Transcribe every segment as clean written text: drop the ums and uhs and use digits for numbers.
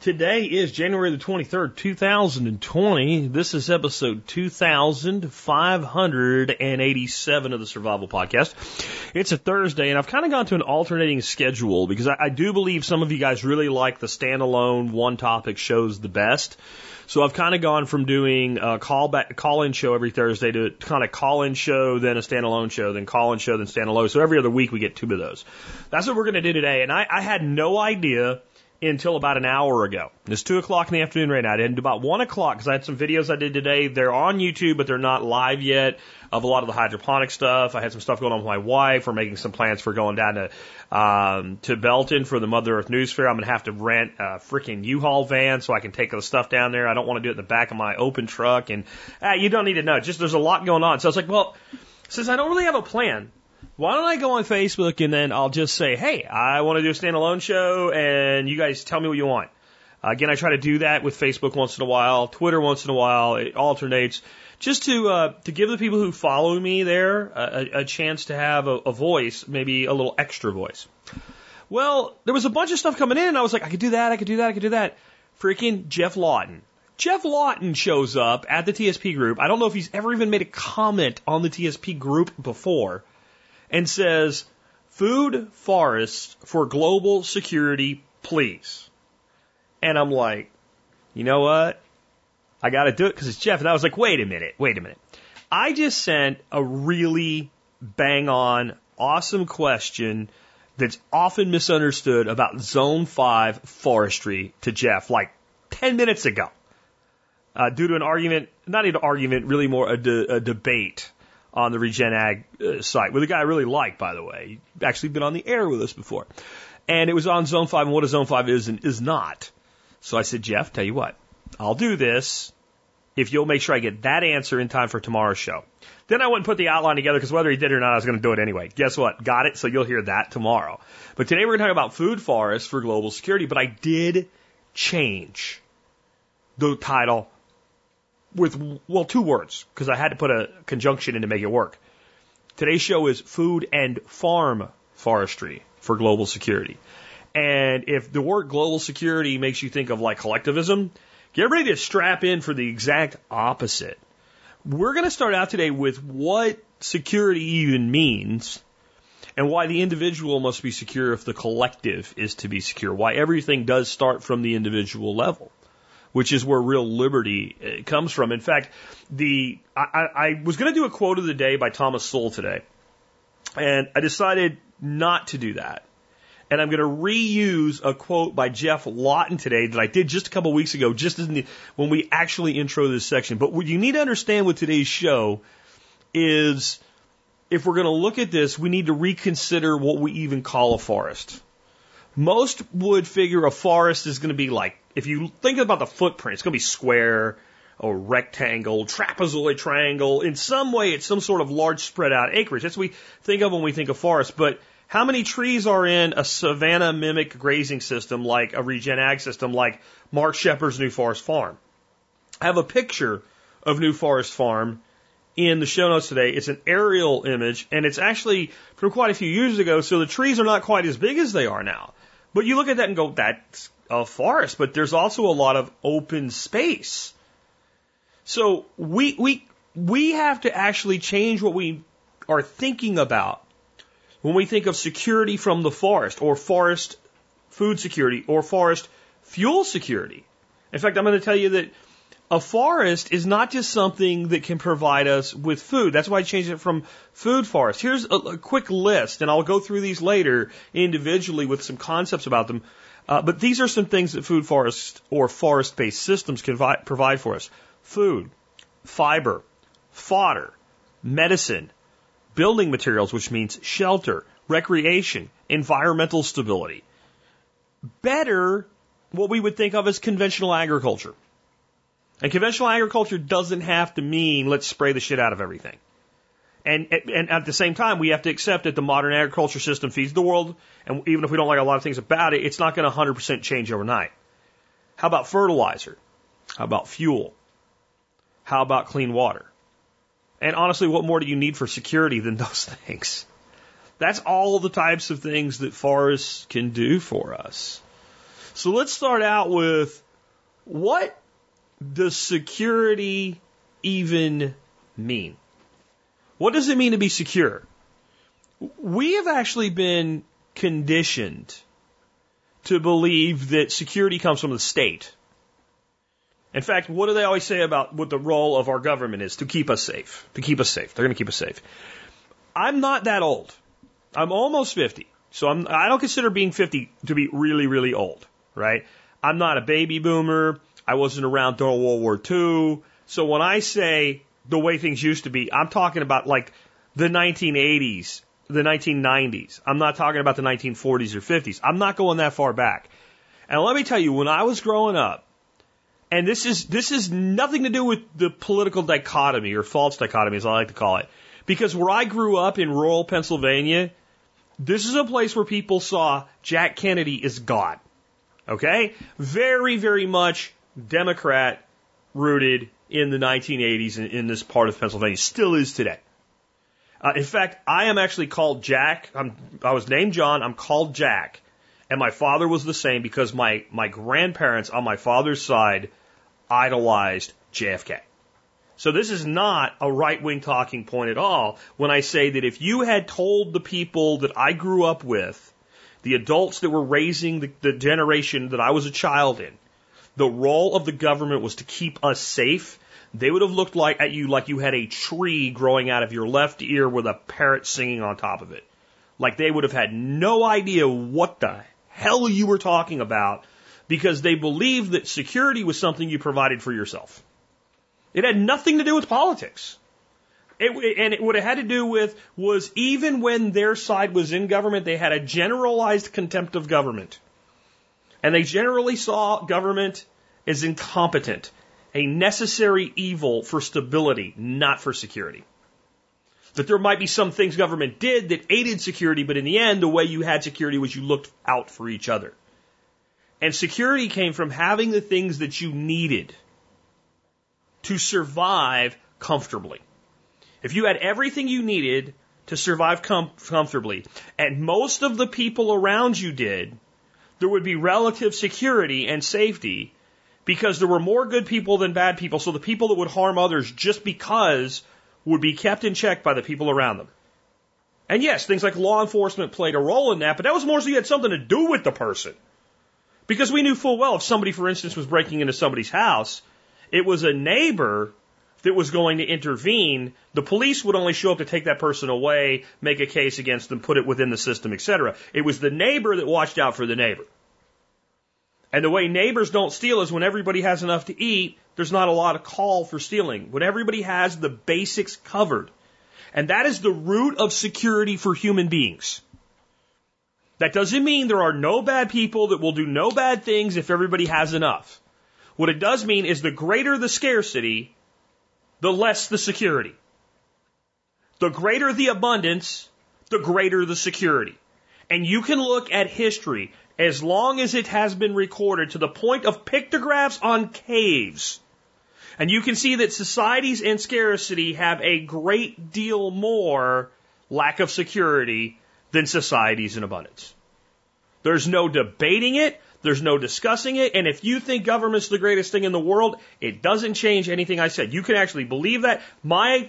Today is January the 23rd, 2020. This is episode 2587 of the Survival Podcast. It's a Thursday, and I've kind of gone to an alternating schedule because I do believe some of you guys really like the standalone one-topic shows the best. So I've kind of gone from doing a call-in show every Thursday to kind of call-in show, then a standalone show, then call-in show, then standalone. So every other week we get two of those. That's what we're going to do today, and I had no idea until about an hour ago. It's 2 o'clock in the afternoon right now. And about 1 o'clock, because I had some videos I did today. They're on YouTube, but they're not live yet, of a lot of the hydroponic stuff. I had some stuff going on with my wife. We're making some plans for going down to Belton for the Mother Earth News Fair. I'm going to have to rent a freaking U-Haul van so I can take the stuff down there. I don't want to do it in the back of my open truck. And you don't need to know. Just there's a lot going on. So I was like, well, since I don't really have a plan, why don't I go on Facebook and then I'll just say, hey, I want to do a standalone show and you guys tell me what you want. Again, I try to do that with Facebook once in a while, Twitter once in a while. It alternates just to give the people who follow me there a chance to have a voice, maybe a little extra voice. Well, there was a bunch of stuff coming in and I was like, I could do that, I could do that, I could do that. Freaking Geoff Lawton. Geoff Lawton shows up at the TSP group. I don't know if he's ever even made a comment on the TSP group before. And says, food forests for global security, please. And I'm like, you know what? I got to do it because it's Geoff. And I was like, wait a minute. I just sent a really bang-on, awesome question that's often misunderstood about Zone 5 forestry to Geoff like 10 minutes ago due to an argument, not an argument, really more a debate on the Regen Ag site, with a guy I really like, by the way. He's actually been on the air with us before. And it was on Zone 5 and what a Zone 5 is and is not. So I said, Geoff, tell you what, I'll do this if you'll make sure I get that answer in time for tomorrow's show. Then I went and put the outline together because whether he did or not, I was going to do it anyway. Guess what? Got it, so you'll hear that tomorrow. But today we're going to talk about food forests for global security, but I did change the title with, well, two words, because I had to put a conjunction in to make it work. Today's show is Food and Farm Forestry for Global Security. And if the word global security makes you think of, like, collectivism, get ready to strap in for the exact opposite. We're going to start out today with what security even means and why the individual must be secure if the collective is to be secure, why everything does start from the individual level, which is where real liberty comes from. In fact, I was going to do a quote of the day by Thomas Sowell today, and I decided not to do that. And I'm going to reuse a quote by Geoff Lawton today that I did just a couple weeks ago, just when we actually intro this section. But what you need to understand with today's show is if we're going to look at this, we need to reconsider what we even call a forest. Most would figure a forest is going to be like, if you think about the footprint, it's going to be square or rectangle, trapezoid, triangle. In some way, it's some sort of large spread out acreage. That's what we think of when we think of forest. But how many trees are in a savanna mimic grazing system like a Regen Ag system like Mark Shepard's New Forest Farm? I have a picture of New Forest Farm in the show notes today. It's an aerial image, and it's actually from quite a few years ago, so the trees are not quite as big as they are now. But you look at that and go, that's a forest, but there's also a lot of open space. So we have to actually change what we are thinking about when we think of security from the forest, or forest food security, or forest fuel security. In fact, I'm going to tell you that a forest is not just something that can provide us with food. That's why I changed it from food forest. Here's a quick list, and I'll go through these later individually with some concepts about them. But these are some things that food forests or forest-based systems can provide for us. Food, fiber, fodder, medicine, building materials, which means shelter, recreation, environmental stability. Better, what we would think of as conventional agriculture. And conventional agriculture doesn't have to mean let's spray the shit out of everything. And at the same time, we have to accept that the modern agriculture system feeds the world, and even if we don't like a lot of things about it, it's not going to 100% change overnight. How about fertilizer? How about fuel? How about clean water? And honestly, what more do you need for security than those things? That's all the types of things that forests can do for us. So let's start out with, what does security even mean? What does it mean to be secure? We have actually been conditioned to believe that security comes from the state. In fact, what do they always say about what the role of our government is? To keep us safe. To keep us safe. They're going to keep us safe. I'm not that old. I'm almost 50. So I don't consider being 50 to be really, really old, right? I'm not a baby boomer. I wasn't around during World War II. So when I say the way things used to be, I'm talking about like the 1980s, the 1990s. I'm not talking about the 1940s or 50s. I'm not going that far back. And let me tell you, when I was growing up, and this is nothing to do with the political dichotomy or false dichotomy, as I like to call it, because where I grew up in rural Pennsylvania, this is a place where people saw Jack Kennedy is God. Okay? Very, very much Democrat rooted in the 1980s in this part of Pennsylvania. Still is today. In fact, I am actually called Jack. I was named John. I'm called Jack. And my father was the same because my grandparents on my father's side idolized JFK. So this is not a right-wing talking point at all when I say that if you had told the people that I grew up with, the adults that were raising the generation that I was a child in, the role of the government was to keep us safe, they would have looked like you had a tree growing out of your left ear with a parrot singing on top of it. Like they would have had no idea what the hell you were talking about because they believed that security was something you provided for yourself. It had nothing to do with politics. And what it had to do with was even when their side was in government, they had a generalized contempt of government. And they generally saw government as incompetent, a necessary evil for stability, not for security. That there might be some things government did that aided security, but in the end, the way you had security was you looked out for each other. And security came from having the things that you needed to survive comfortably. If you had everything you needed to survive comfortably, and most of the people around you did, there would be relative security and safety because there were more good people than bad people, so the people that would harm others just because would be kept in check by the people around them. And yes, things like law enforcement played a role in that, but that was more so you had something to do with the person. Because we knew full well if somebody, for instance, was breaking into somebody's house, it was a neighbor that was going to intervene. The police would only show up to take that person away, make a case against them, put it within the system, etc. It was the neighbor that watched out for the neighbor. And the way neighbors don't steal is when everybody has enough to eat, there's not a lot of call for stealing. When everybody has the basics covered. And that is the root of security for human beings. That doesn't mean there are no bad people that will do no bad things if everybody has enough. What it does mean is the greater the scarcity, the less the security. The greater the abundance, the greater the security. And you can look at history as long as it has been recorded to the point of pictographs on caves. And you can see that societies in scarcity have a great deal more lack of security than societies in abundance. There's no debating it. There's no discussing it. And if you think government's the greatest thing in the world, it doesn't change anything I said. You can actually believe that. My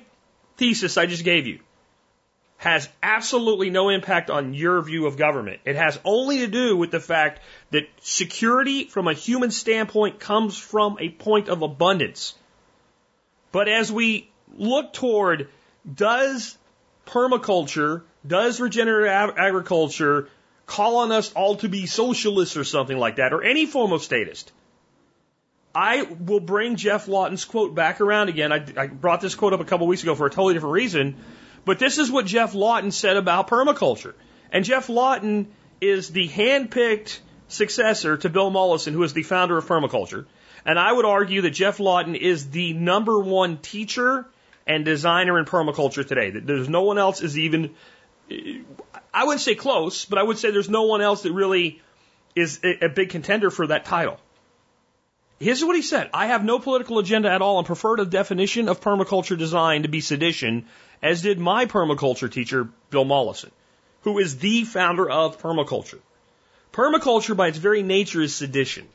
thesis I just gave you has absolutely no impact on your view of government. It has only to do with the fact that security from a human standpoint comes from a point of abundance. But as we look toward, does permaculture, does regenerative agriculture call on us all to be socialists or something like that, or any form of statist? I will bring Geoff Lawton's quote back around again. I brought this quote up a couple weeks ago for a totally different reason. But this is what Geoff Lawton said about permaculture. And Geoff Lawton is the hand-picked successor to Bill Mollison, who is the founder of permaculture. And I would argue that Geoff Lawton is the number one teacher and designer in permaculture today. There's no one else is even, I wouldn't say close, but I would say there's no one else that really is a big contender for that title. Here's what he said. I have no political agenda at all and prefer the definition of permaculture design to be sedition, as did my permaculture teacher, Bill Mollison, who is the founder of permaculture. Permaculture, by its very nature, is sedition.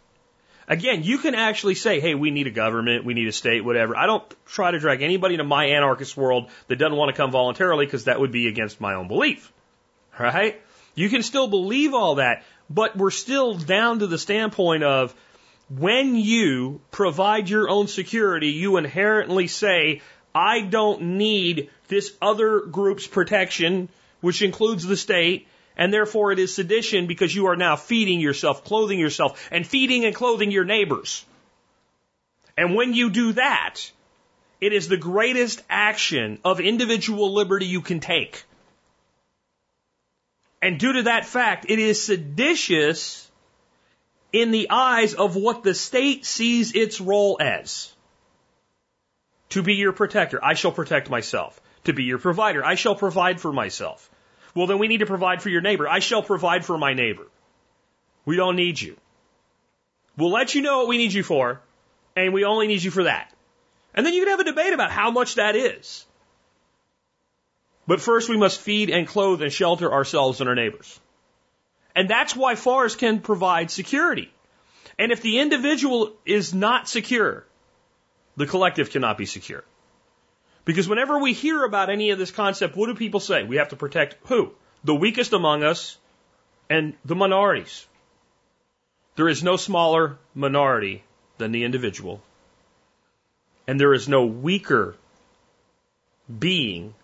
Again, you can actually say, hey, we need a government, we need a state, whatever. I don't try to drag anybody into my anarchist world that doesn't want to come voluntarily because that would be against my own belief. Right? You can still believe all that, but we're still down to the standpoint of when you provide your own security, you inherently say, I don't need this other group's protection, which includes the state, and therefore it is sedition because you are now feeding yourself, clothing yourself, and feeding and clothing your neighbors. And when you do that, it is the greatest action of individual liberty you can take. And due to that fact, it is seditious in the eyes of what the state sees its role as. To be your protector, I shall protect myself. To be your provider, I shall provide for myself. Well, then we need to provide for your neighbor. I shall provide for my neighbor. We don't need you. We'll let you know what we need you for, and we only need you for that. And then you can have a debate about how much that is. But first we must feed and clothe and shelter ourselves and our neighbors. And that's why forests can provide security. And if the individual is not secure, the collective cannot be secure. Because whenever we hear about any of this concept, what do people say? We have to protect who? The weakest among us and the minorities. There is no smaller minority than the individual. And there is no weaker being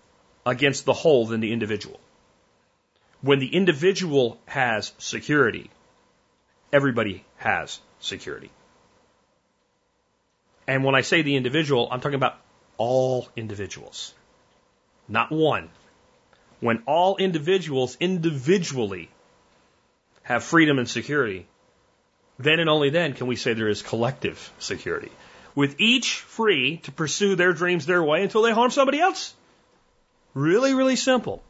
against the whole than the individual. When the individual has security, everybody has security. And when I say the individual, I'm talking about all individuals, not one. When all individuals individually have freedom and security, then and only then can we say there is collective security, with each free to pursue their dreams their way until they harm somebody else. Really, really simple.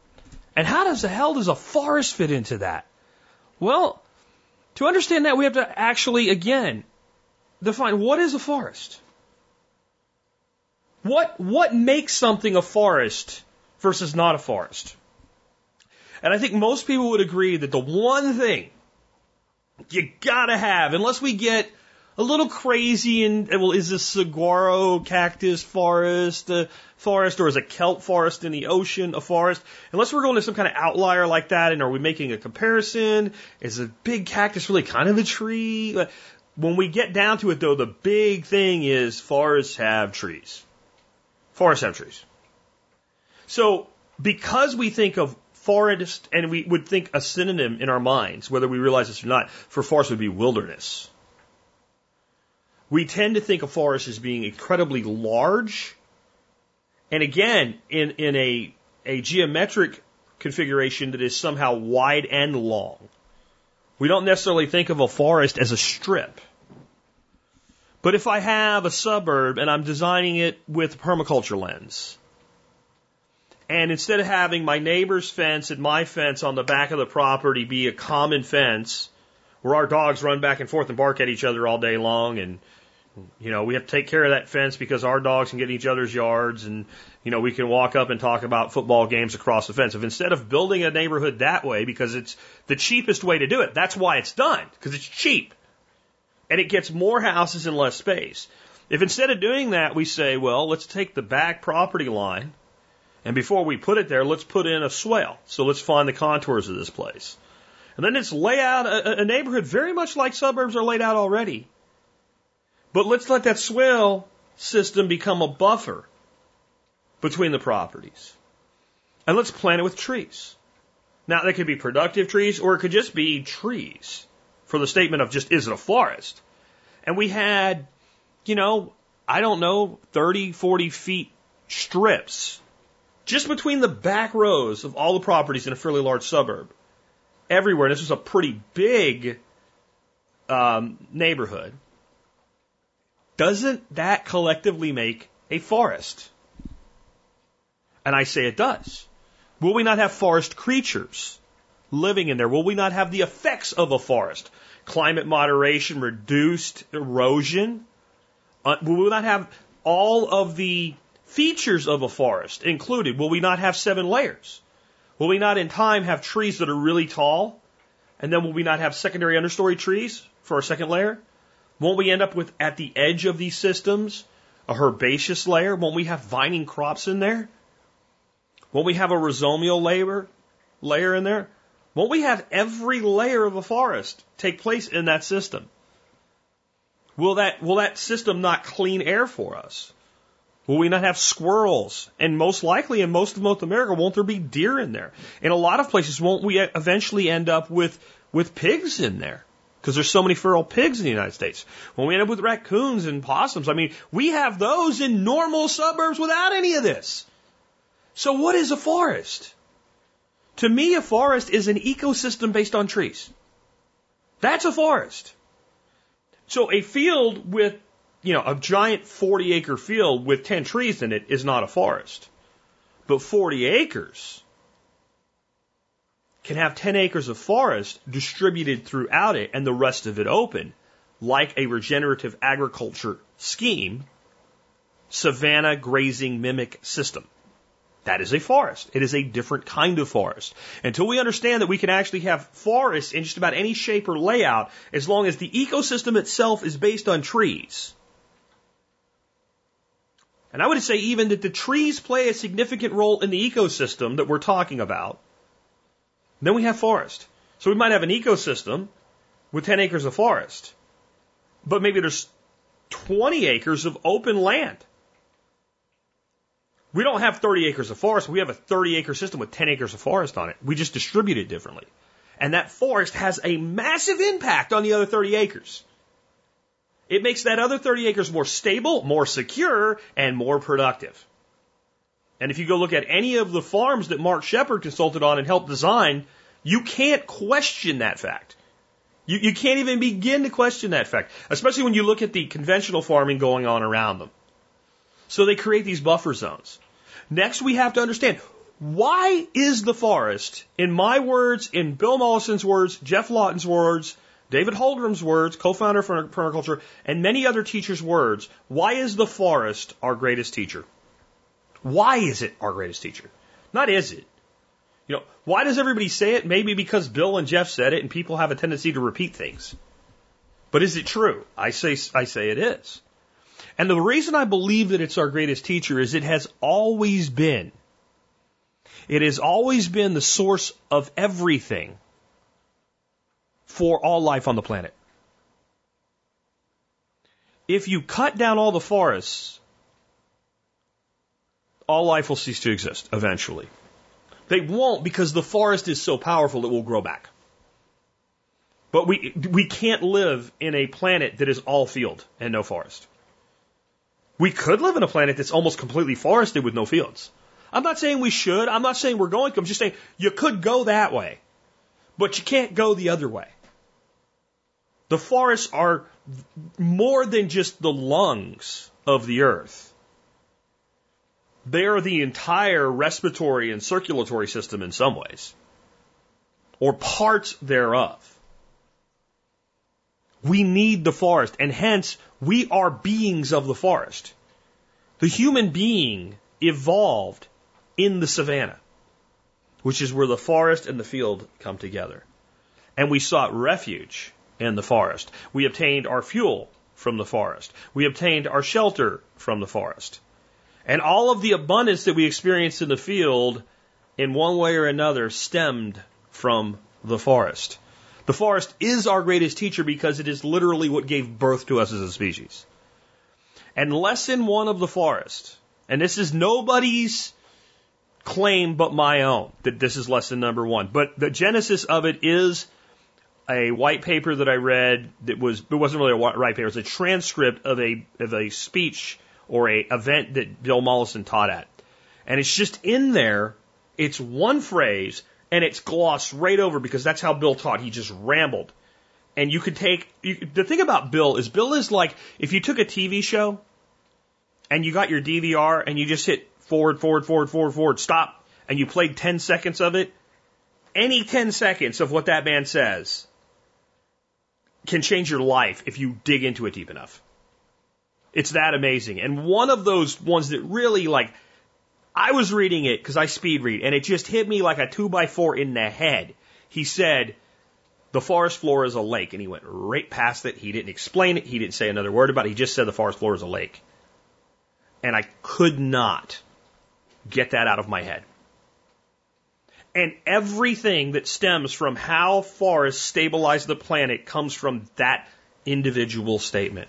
And how does the hell does a forest fit into that? Well, to understand that, we have to actually, again, define what is a forest. What makes something a forest versus not a forest? And I think most people would agree that the one thing you gotta have, unless we get a little crazy and, well, is this saguaro cactus forest a forest, or is a kelp forest in the ocean a forest? Unless we're going to some kind of outlier like that, and are we making a comparison? Is a big cactus really kind of a tree? When we get down to it, though, the big thing is forests have trees. Forest have trees. So, because we think of forest, and we would think a synonym in our minds, whether we realize this or not, for forest would be wilderness. We tend to think of forest as being incredibly large, and again, in a geometric configuration that is somehow wide and long. We don't necessarily think of a forest as a strip. But if I have a suburb and I'm designing it with a permaculture lens, and instead of having my neighbor's fence and my fence on the back of the property be a common fence where our dogs run back and forth and bark at each other all day long, and we have to take care of that fence because our dogs can get in each other's yards, and we can walk up and talk about football games across the fence. If instead of building a neighborhood that way, because it's the cheapest way to do it, that's why it's done, because it's cheap. And it gets more houses in less space. If instead of doing that, we say, well, let's take the back property line, and before we put it there, let's put in a swale. So let's find the contours of this place. And then let's lay out a neighborhood very much like suburbs are laid out already. But let's let that swale system become a buffer between the properties. And let's plant it with trees. Now, they could be productive trees, or it could just be trees, for the statement of just, is it a forest? And we had, 30, 40 feet strips just between the back rows of all the properties in a fairly large suburb everywhere. And this was a pretty big neighborhood. Doesn't that collectively make a forest? And I say it does. Will we not have forest creatures living in there? Will we not have the effects of a forest? Climate moderation, reduced erosion? Will we not have all of the features of a forest included? Will we not have 7 layers? Will we not in time have trees that are really tall? And then will we not have secondary understory trees for our second layer? Won't we end up with, at the edge of these systems, a herbaceous layer? Won't we have vining crops in there? Won't we have a rhizomial layer in there? Won't we have every layer of a forest take place in that system? Will that system not clean air for us? Will we not have squirrels? And most likely, in most of North America, won't there be deer in there? In a lot of places, won't we eventually end up with pigs in there? Because there's so many feral pigs in the United States. When we end up with raccoons and possums, I mean, we have those in normal suburbs without any of this. So what is a forest? To me, a forest is an ecosystem based on trees. That's a forest. So a field with, you know, a giant 40-acre field with 10 trees in it is not a forest. But 40 acres can have 10 acres of forest distributed throughout it and the rest of it open, like a regenerative agriculture scheme, savanna grazing mimic system. That is a forest. It is a different kind of forest. Until we understand that we can actually have forests in just about any shape or layout, as long as the ecosystem itself is based on trees. And I would say even that the trees play a significant role in the ecosystem that we're talking about. Then we have forest. So we might have an ecosystem with 10 acres of forest, but maybe there's 20 acres of open land. We don't have 30 acres of forest. We have a 30-acre system with 10 acres of forest on it. We just distribute it differently. And that forest has a massive impact on the other 30 acres. It makes that other 30 acres more stable, more secure, and more productive. And if you go look at any of the farms that Mark Shepard consulted on and helped design, you can't question that fact. You can't even begin to question that fact, especially when you look at the conventional farming going on around them. So they create these buffer zones. Next, we have to understand, why is the forest, in my words, in Bill Mollison's words, Geoff Lawton's words, David Holgram's words, co-founder for permaculture, and many other teachers' words, why is the forest our greatest teacher? Why is it our greatest teacher? Not is it. You know, why does everybody say it? Maybe because Bill and Jeff said it and people have a tendency to repeat things. But is it true? I say it is. And the reason I believe that it's our greatest teacher is it has always been. It has always been the source of everything for all life on the planet. If you cut down all the forests, all life will cease to exist eventually. They won't, because the forest is so powerful it will grow back. But we can't live in a planet that is all field and no forest. We could live in a planet that's almost completely forested with no fields. I'm not saying we should. I'm not saying we're going to. I'm just saying you could go that way, but you can't go the other way. The forests are more than just the lungs of the earth. They are the entire respiratory and circulatory system in some ways, or parts thereof. We need the forest, and hence we are beings of the forest. The human being evolved in the savanna, which is where the forest and the field come together. And we sought refuge in the forest. We obtained our fuel from the forest. We obtained our shelter from the forest. And all of the abundance that we experience in the field, in one way or another, stemmed from the forest. The forest is our greatest teacher because it is literally what gave birth to us as a species. And lesson one of the forest, and this is nobody's claim but my own, that this is lesson number one, but the genesis of it is a white paper that I read that wasn't really a white paper, it was a transcript of a speech or a event that Bill Mollison taught at. And it's just in there, it's one phrase, and it's glossed right over because that's how Bill taught. He just rambled. And you could the thing about Bill is like if you took a TV show and you got your DVR and you just hit forward, stop, and you played 10 seconds of it, any 10 seconds of what that man says can change your life if you dig into it deep enough. It's that amazing. And one of those ones that really, like, I was reading it because I speed read, and it just hit me like a 2x4 in the head. He said, the forest floor is a lake, and he went right past it. He didn't explain it. He didn't say another word about it. He just said the forest floor is a lake. And I could not get that out of my head. And everything that stems from how forests stabilize the planet comes from that individual statement.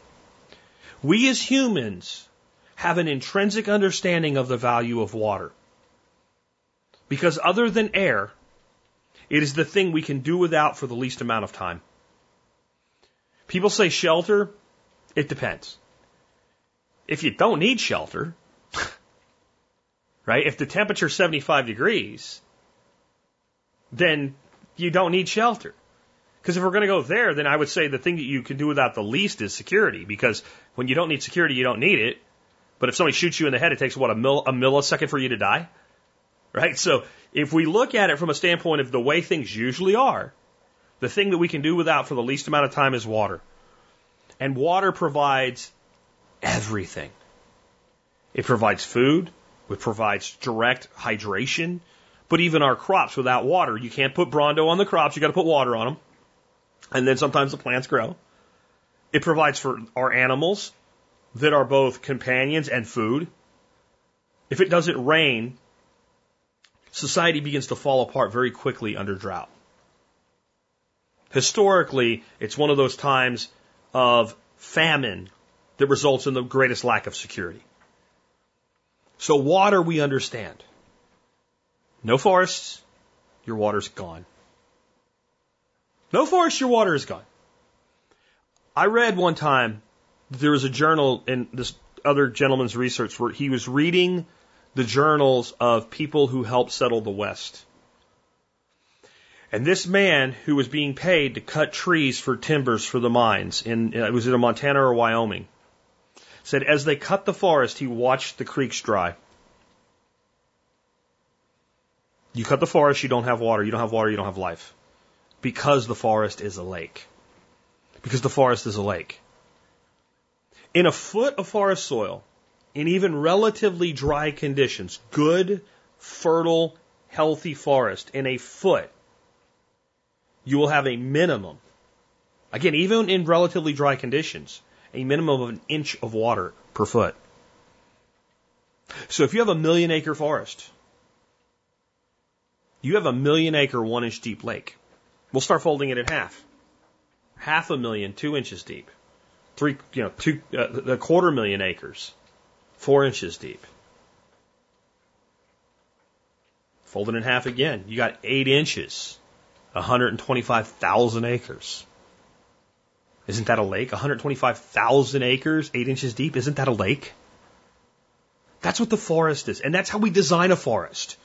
We as humans have an intrinsic understanding of the value of water. Because other than air, it is the thing we can do without for the least amount of time. People say shelter, it depends. If you don't need shelter, right? If the temperature's 75 degrees, then you don't need shelter. Because if we're going to go there, then I would say the thing that you can do without the least is security. Because when you don't need security, you don't need it. But if somebody shoots you in the head, it takes, what, a millisecond for you to die? Right? So if we look at it from a standpoint of the way things usually are, the thing that we can do without for the least amount of time is water. And water provides everything. It provides food. It provides direct hydration. But even our crops without water, you can't put Brondo on the crops. You've got to put water on them. And then sometimes the plants grow. It provides for our animals that are both companions and food. If it doesn't rain, society begins to fall apart very quickly under drought. Historically, it's one of those times of famine that results in the greatest lack of security. So water, we understand. No forests, your water's gone. No forest, your water is gone. I read one time, there was a journal in this other gentleman's research where he was reading the journals of people who helped settle the West. And this man who was being paid to cut trees for timbers for the mines, it was either Montana or Wyoming, said as they cut the forest, he watched the creeks dry. You cut the forest, you don't have water. You don't have water, you don't have life. Because the forest is a lake. Because the forest is a lake. In a foot of forest soil, in even relatively dry conditions, good, fertile, healthy forest, in a foot, you will have a minimum, again, even in relatively dry conditions, a minimum of an inch of water per foot. So if you have a 1,000,000 acre forest, you have a 1,000,000 acre 1 inch deep lake. We'll start folding it in half. 500,000, 2 inches deep. A 250,000 acres, 4 inches deep. Fold it in half again. You got 8 inches, 125,000 acres. Isn't that a lake? 125,000 acres, 8 inches deep. Isn't that a lake? That's what the forest is. And that's how we design a forest.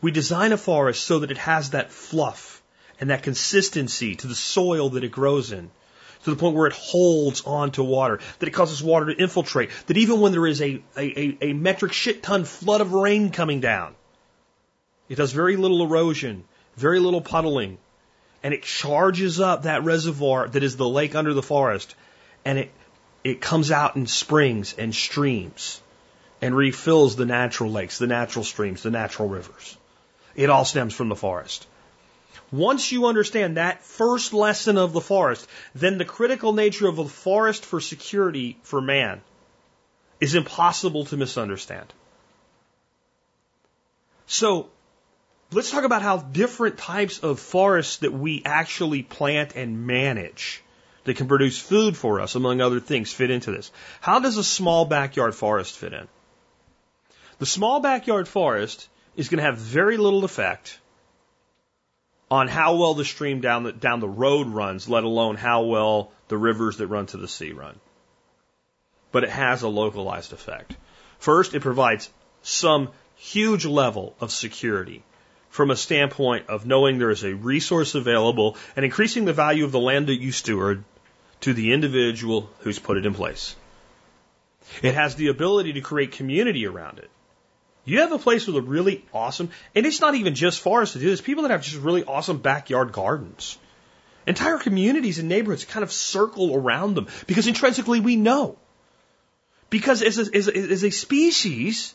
We design a forest so that it has that fluff and that consistency to the soil that it grows in, to the point where it holds on to water, that it causes water to infiltrate, that even when there is a metric shit ton flood of rain coming down, it does very little erosion, very little puddling, and it charges up that reservoir that is the lake under the forest, and it comes out in springs and streams and refills the natural lakes, the natural streams, the natural rivers. It all stems from the forest. Once you understand that first lesson of the forest, then the critical nature of the forest for security for man is impossible to misunderstand. So let's talk about how different types of forests that we actually plant and manage that can produce food for us, among other things, fit into this. How does a small backyard forest fit in? The small backyard forest is going to have very little effect on how well the stream down the road runs, let alone how well the rivers that run to the sea run. But it has a localized effect. First, it provides some huge level of security from a standpoint of knowing there is a resource available and increasing the value of the land that you steward to the individual who's put it in place. It has the ability to create community around it. You have a place with a really awesome, and it's not even just forests to do this, people that have just really awesome backyard gardens. Entire communities and neighborhoods kind of circle around them because intrinsically we know. Because as a species,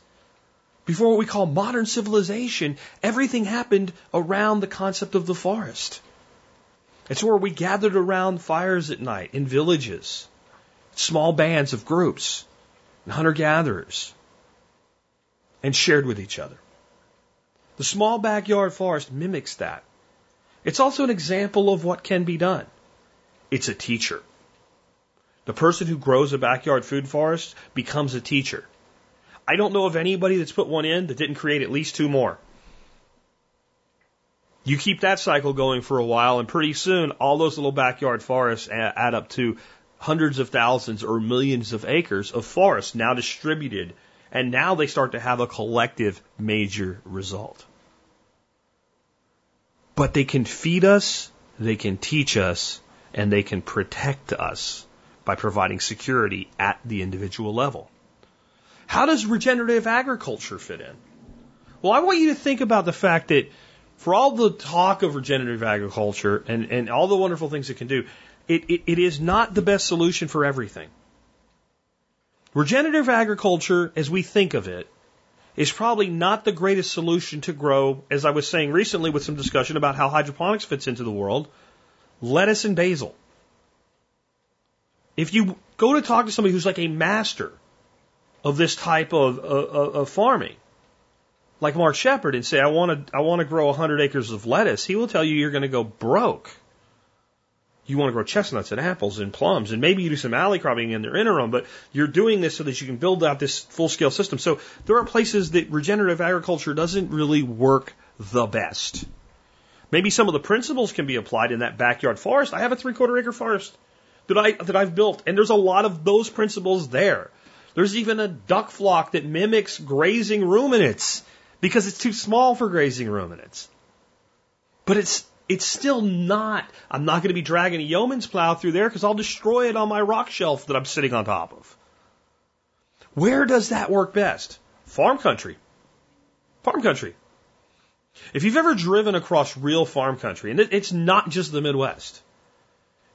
before what we call modern civilization, everything happened around the concept of the forest. It's where we gathered around fires at night in villages, small bands of groups, and hunter-gatherers, and shared with each other. The small backyard forest mimics that. It's also an example of what can be done. It's a teacher. The person who grows a backyard food forest becomes a teacher. I don't know of anybody that's put one in that didn't create at least two more. You keep that cycle going for a while, and pretty soon all those little backyard forests add up to hundreds of thousands or millions of acres of forest now distributed, and now they start to have a collective major result. But they can feed us, they can teach us, and they can protect us by providing security at the individual level. How does regenerative agriculture fit in? Well, I want you to think about the fact that for all the talk of regenerative agriculture and all the wonderful things it can do, it is not the best solution for everything. Regenerative agriculture, as we think of it, is probably not the greatest solution to grow, as I was saying recently with some discussion about how hydroponics fits into the world, lettuce and basil. If you go to talk to somebody who's like a master of this type of farming, like Mark Shepard, and say, I want to grow 100 acres of lettuce, he will tell you you're going to go broke. You want to grow chestnuts and apples and plums, and maybe you do some alley cropping in their interim, but you're doing this so that you can build out this full-scale system. So there are places that regenerative agriculture doesn't really work the best. Maybe some of the principles can be applied in that backyard forest. I have a 3/4 acre forest that I've built, and there's a lot of those principles there. There's even a duck flock that mimics grazing ruminants because it's too small for grazing ruminants. But it's still not. I'm not going to be dragging a yeoman's plow through there because I'll destroy it on my rock shelf that I'm sitting on top of. Where does that work best? Farm country. Farm country. If you've ever driven across real farm country, and it's not just the Midwest,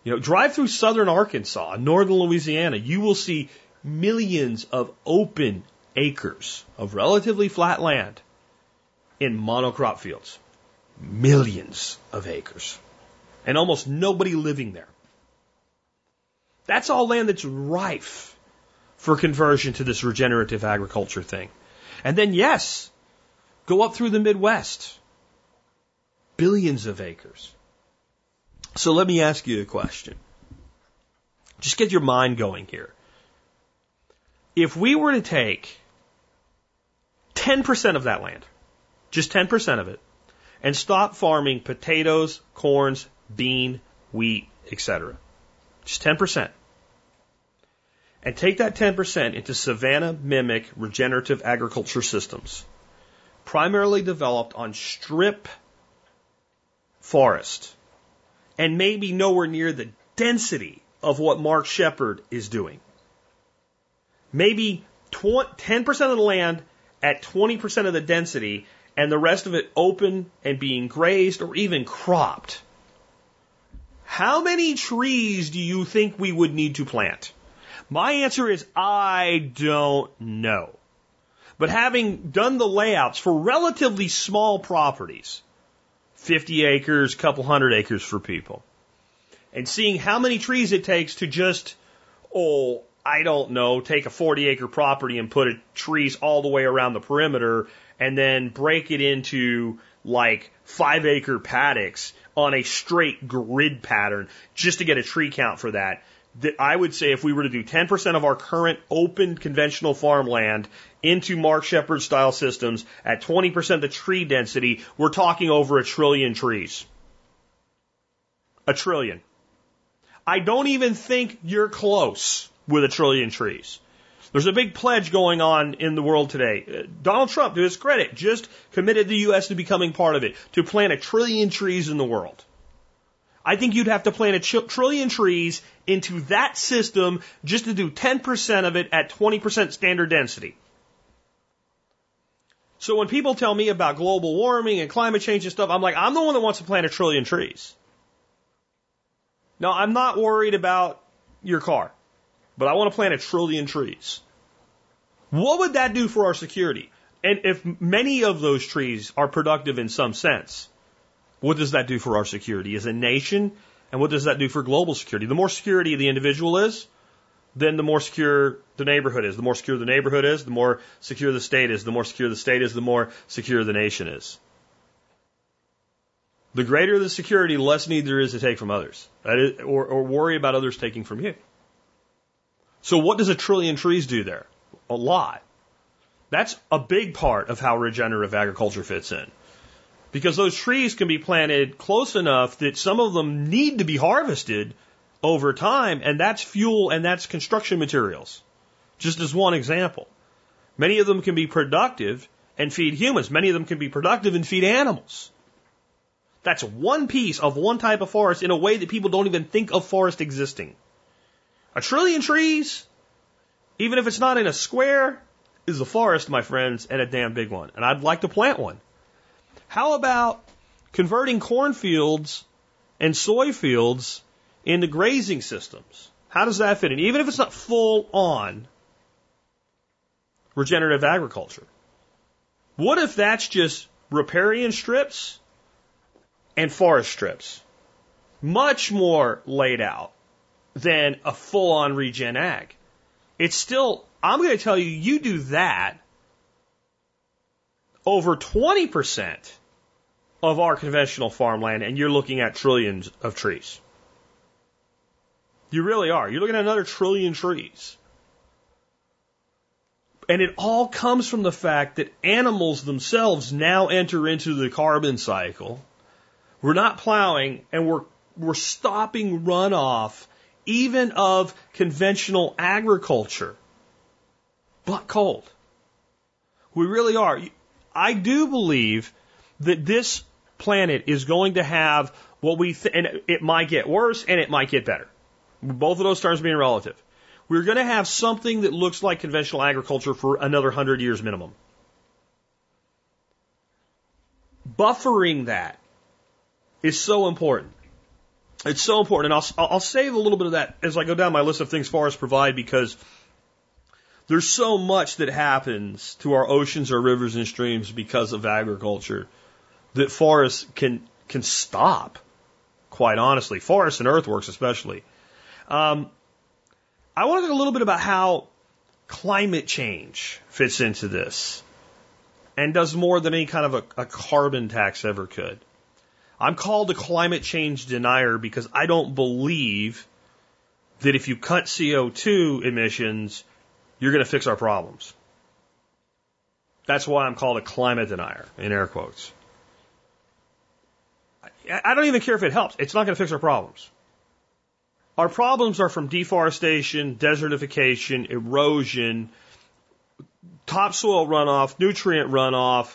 you know, drive through southern Arkansas, northern Louisiana, you will see millions of open acres of relatively flat land in monocrop fields. Millions of acres. And almost nobody living there. That's all land that's rife for conversion to this regenerative agriculture thing. And then, yes, go up through the Midwest. Billions of acres. So let me ask you a question. Just get your mind going here. If we were to take 10% of that land, just 10% of it, and stop farming potatoes, corns, bean, wheat, etc. Just 10%. And take that 10% into savanna-mimic regenerative agriculture systems, primarily developed on strip forest, and maybe nowhere near the density of what Mark Shepard is doing. Maybe 10% of the land at 20% of the density, and the rest of it open and being grazed or even cropped. How many trees do you think we would need to plant? My answer is I don't know. But having done the layouts for relatively small properties, 50 acres, couple hundred acres for people, and seeing how many trees it takes to just, take a 40 acre property and put trees all the way around the perimeter and then break it into like 5 acre paddocks on a straight grid pattern just to get a tree count for that. I would say if we were to do 10% of our current open conventional farmland into Mark Shepard style systems at 20% the tree density, we're talking over 1 trillion trees. 1 trillion. I don't even think you're close with 1 trillion trees. There's a big pledge going on in the world today. Donald Trump, to his credit, just committed the U.S. to becoming part of it, to plant 1 trillion trees in the world. I think you'd have to plant 1 trillion trees into that system just to do 10% of it at 20% standard density. So when people tell me about global warming and climate change and stuff, I'm like, I'm the one that wants to plant 1 trillion trees. Now, I'm not worried about your car, but I want to plant 1 trillion trees. What would that do for our security? And if many of those trees are productive in some sense, what does that do for our security as a nation? And what does that do for global security? The more security the individual is, then the more secure the neighborhood is. The more secure the neighborhood is, the more secure the state is. The more secure the state is, the more secure the nation is. The greater the security, the less need there is to take from others, or worry about others taking from you. So what does 1 trillion trees do there? A lot. That's a big part of how regenerative agriculture fits in. Because those trees can be planted close enough that some of them need to be harvested over time, and that's fuel and that's construction materials. Just as one example. Many of them can be productive and feed humans. Many of them can be productive and feed animals. That's one piece of one type of forest in a way that people don't even think of forest existing. 1 trillion trees, even if it's not in a square, is a forest, my friends, and a damn big one. And I'd like to plant one. How about converting cornfields and soy fields into grazing systems? How does that fit in? Even if it's not full on regenerative agriculture. What if that's just riparian strips and forest strips? Much more laid out than a full on regen ag. It's still, I'm going to tell you, you do that, over 20% of our conventional farmland, and you're looking at trillions of trees. You really are. You're looking at another 1 trillion trees. And it all comes from the fact that animals themselves now enter into the carbon cycle. We're not plowing, and we're stopping runoff even of conventional agriculture. But cold. We really are. I do believe that this planet is going to have what we think, and it might get worse and it might get better. Both of those terms being relative. We're going to have something that looks like conventional agriculture for another 100 years minimum. Buffering that is so important. It's so important. And I'll save a little bit of that as I go down my list of things forests provide, because there's so much that happens to our oceans, our rivers, and streams because of agriculture that forests can stop, quite honestly. Forests and earthworks especially. I want to talk a little bit about how climate change fits into this and does more than any kind of a carbon tax ever could. I'm called a climate change denier because I don't believe that if you cut CO2 emissions, you're going to fix our problems. That's why I'm called a climate denier, in air quotes. I don't even care if it helps. It's not going to fix our problems. Our problems are from deforestation, desertification, erosion, topsoil runoff, nutrient runoff.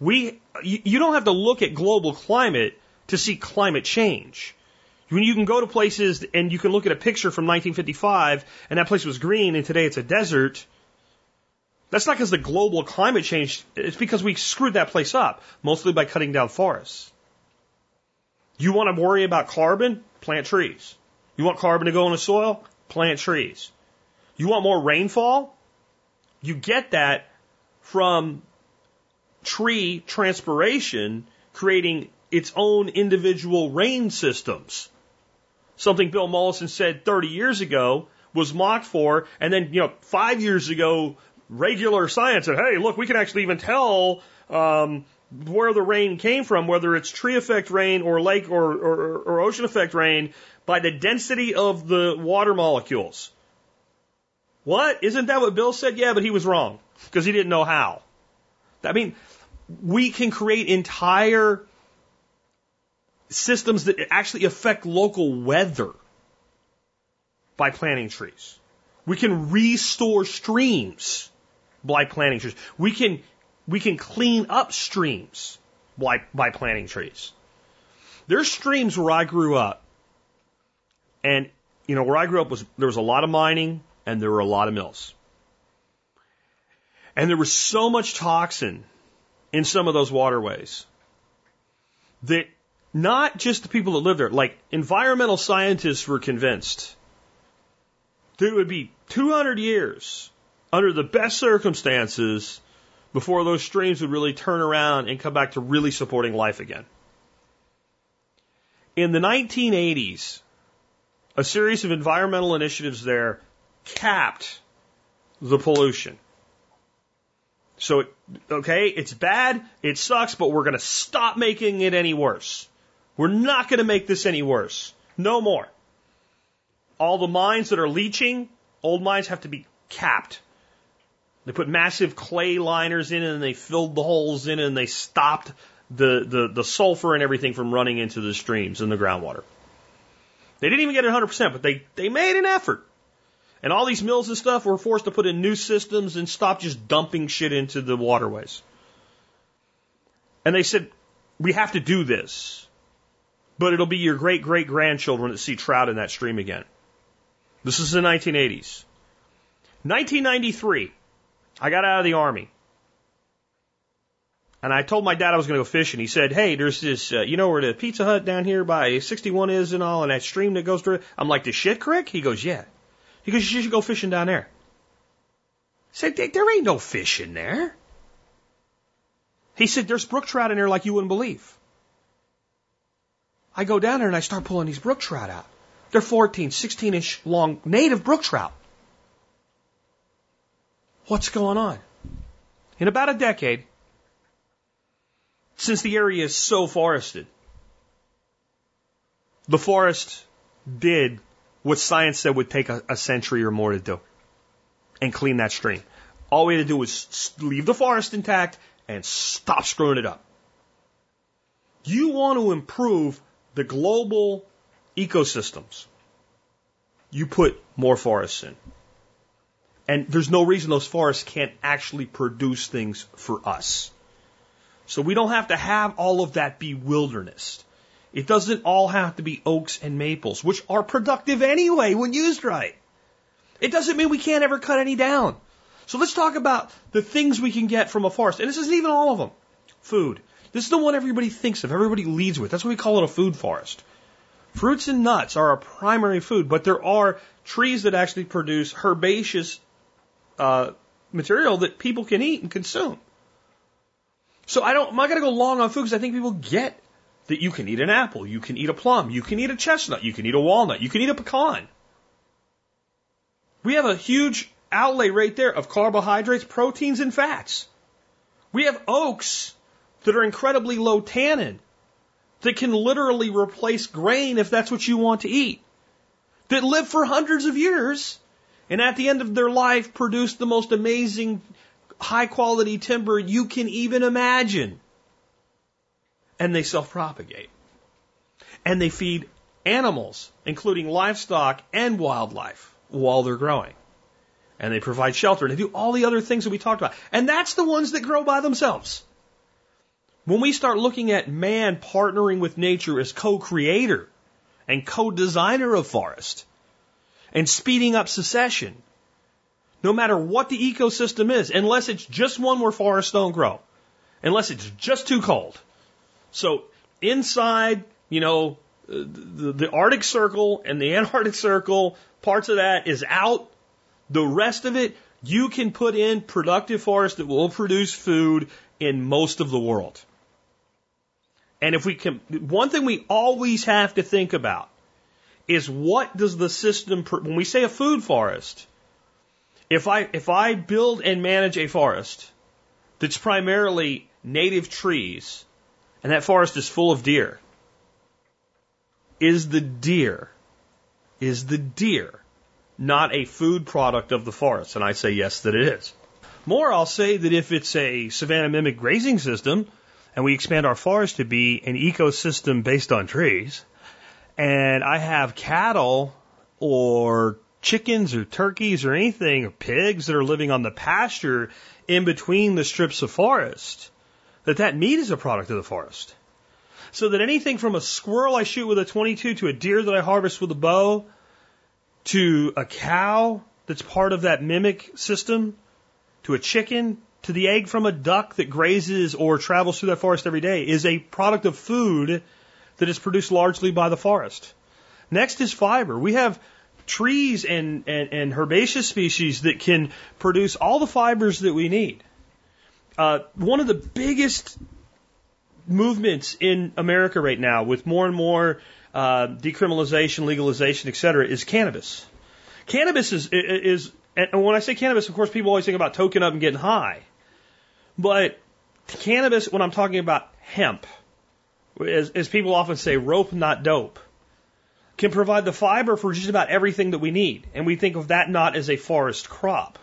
You don't have to look at global climate to see climate change. When you can go to places and you can look at a picture from 1955 and that place was green and today it's a desert, that's not because the global climate change, it's because we screwed that place up, mostly by cutting down forests. You want to worry about carbon? Plant trees. You want carbon to go in the soil? Plant trees. You want more rainfall? You get that from tree transpiration creating its own individual rain systems. Something Bill Mollison said 30 years ago was mocked for, and then 5 years ago, regular science said, hey, look, we can actually even tell where the rain came from, whether it's tree effect rain or lake or ocean effect rain, by the density of the water molecules. What? Isn't that what Bill said? Yeah, but he was wrong because he didn't know how. I mean, we can create entire systems that actually affect local weather by planting trees. We can restore streams by planting trees. We can clean up streams by planting trees. There's streams where I grew up, and where I grew up there was a lot of mining and there were a lot of mills. And there was so much toxin in some of those waterways. That not just the people that live there, like environmental scientists were convinced that it would be 200 years under the best circumstances before those streams would really turn around and come back to really supporting life again. In the 1980s, a series of environmental initiatives there capped the pollution. So, okay, it's bad, it sucks, but we're going to stop making it any worse. We're not going to make this any worse. No more. All the mines that are leaching, old mines have to be capped. They put massive clay liners in and they filled the holes in and they stopped the sulfur and everything from running into the streams and the groundwater. They didn't even get it 100%, but they made an effort. And all these mills and stuff were forced to put in new systems and stop just dumping shit into the waterways. And they said, we have to do this, but it'll be your great-great-grandchildren that see trout in that stream again. This is the 1980s. 1993, I got out of the Army. And I told my dad I was going to go fishing. He said, hey, there's this, you know where the Pizza Hut down here by 61 is and all, and that stream that goes through it? I'm like, the shit creek? He goes, yeah. He goes, you should go fishing down there. I said, there ain't no fish in there. He said, there's brook trout in there like you wouldn't believe. I go down there and I start pulling these brook trout out. They're 14, 16-inch long native brook trout. What's going on? In about a decade, since the area is so forested, the forest did what science said would take a century or more to do and clean that stream. All we had to do was leave the forest intact and stop screwing it up. You want to improve the global ecosystems. You put more forests in. And there's no reason those forests can't actually produce things for us. So we don't have to have all of that be wilderness. It doesn't all have to be oaks and maples, which are productive anyway when used right. It doesn't mean we can't ever cut any down. So let's talk about the things we can get from a forest. And this isn't even all of them. Food. This is the one everybody thinks of, everybody leads with. That's why we call it a food forest. Fruits and nuts are our primary food, but there are trees that actually produce herbaceous material that people can eat and consume. So I'm not going to go long on food because I think people get that you can eat an apple, you can eat a plum, you can eat a chestnut, you can eat a walnut, you can eat a pecan. We have a huge outlay right there of carbohydrates, proteins, and fats. We have oaks that are incredibly low tannin that can literally replace grain if that's what you want to eat, that live for hundreds of years and at the end of their life produce the most amazing high-quality timber you can even imagine. And they self-propagate. And they feed animals, including livestock and wildlife, while they're growing. And they provide shelter. And they do all the other things that we talked about. And that's the ones that grow by themselves. When we start looking at man partnering with nature as co-creator and co-designer of forest and speeding up succession, no matter what the ecosystem is, unless it's just one where forests don't grow, unless it's just too cold. So inside, the Arctic Circle and the Antarctic Circle, parts of that is out. The rest of it, you can put in productive forests that will produce food in most of the world. And one thing we always have to think about is what does the system, when we say a food forest, if I build and manage a forest that's primarily native trees, and that forest is full of deer, is the deer not a food product of the forest? And I say yes, that it is. More, I'll say that if it's a savanna mimic grazing system, and we expand our forest to be an ecosystem based on trees, and I have cattle or chickens or turkeys or anything, or pigs that are living on the pasture in between the strips of forest, that meat is a product of the forest. So that anything from a squirrel I shoot with a .22 to a deer that I harvest with a bow to a cow that's part of that mimic system to a chicken to the egg from a duck that grazes or travels through that forest every day is a product of food that is produced largely by the forest. Next is fiber. We have trees and herbaceous species that can produce all the fibers that we need. One of the biggest movements in America right now, with more and more decriminalization, legalization, etc., is cannabis. Cannabis is, and when I say cannabis, of course, people always think about toking up and getting high. But cannabis, when I'm talking about hemp, as people often say, rope, not dope, can provide the fiber for just about everything that we need. And we think of that not as a forest crop.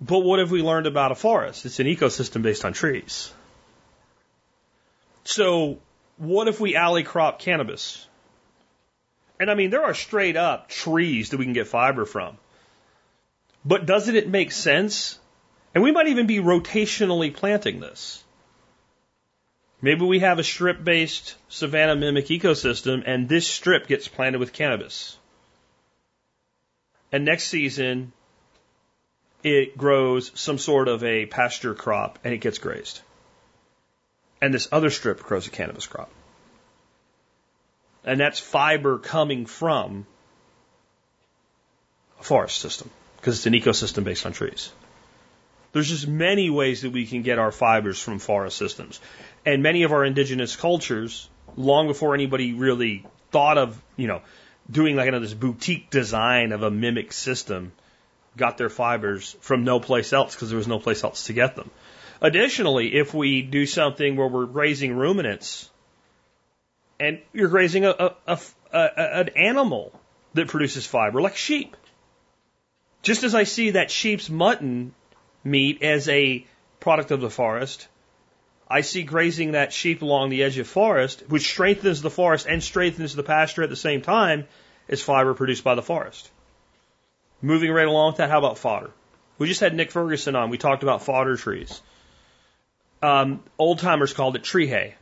But what have we learned about a forest? It's an ecosystem based on trees. So what if we alley crop cannabis? And I mean, there are straight up trees that we can get fiber from. But doesn't it make sense? And we might even be rotationally planting this. Maybe we have a strip-based savanna mimic ecosystem, and this strip gets planted with cannabis. And next season, it grows some sort of a pasture crop, and it gets grazed. And this other strip grows a cannabis crop. And that's fiber coming from a forest system, because it's an ecosystem based on trees. There's just many ways that we can get our fibers from forest systems. And many of our indigenous cultures, long before anybody really thought of, doing like this boutique design of a mimic system, got their fibers from no place else because there was no place else to get them. Additionally, if we do something where we're raising ruminants, and you're raising an animal that produces fiber, like sheep. Just as I see that sheep's mutton meat as a product of the forest, I see grazing that sheep along the edge of forest, which strengthens the forest and strengthens the pasture at the same time, as fiber produced by the forest. Moving right along with that, how about fodder? We just had Nick Ferguson on. We talked about fodder trees. Old-timers called it tree hay.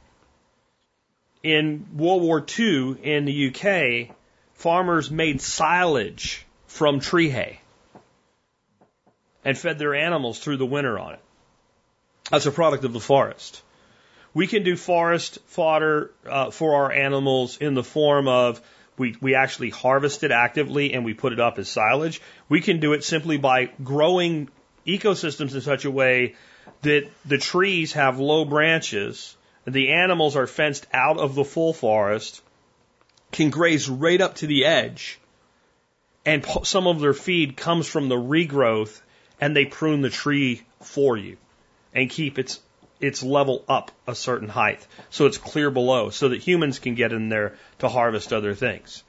In World War II in the UK, farmers made silage from tree hay and fed their animals through the winter on it. That's a product of the forest. We can do forest fodder for our animals in the form of we actually harvest it actively and we put it up as silage. We can do it simply by growing ecosystems in such a way that the trees have low branches and the animals are fenced out of the full forest, can graze right up to the edge, and some of their feed comes from the regrowth, and they prune the tree for you and keep its level up a certain height so it's clear below so that humans can get in there to harvest other things.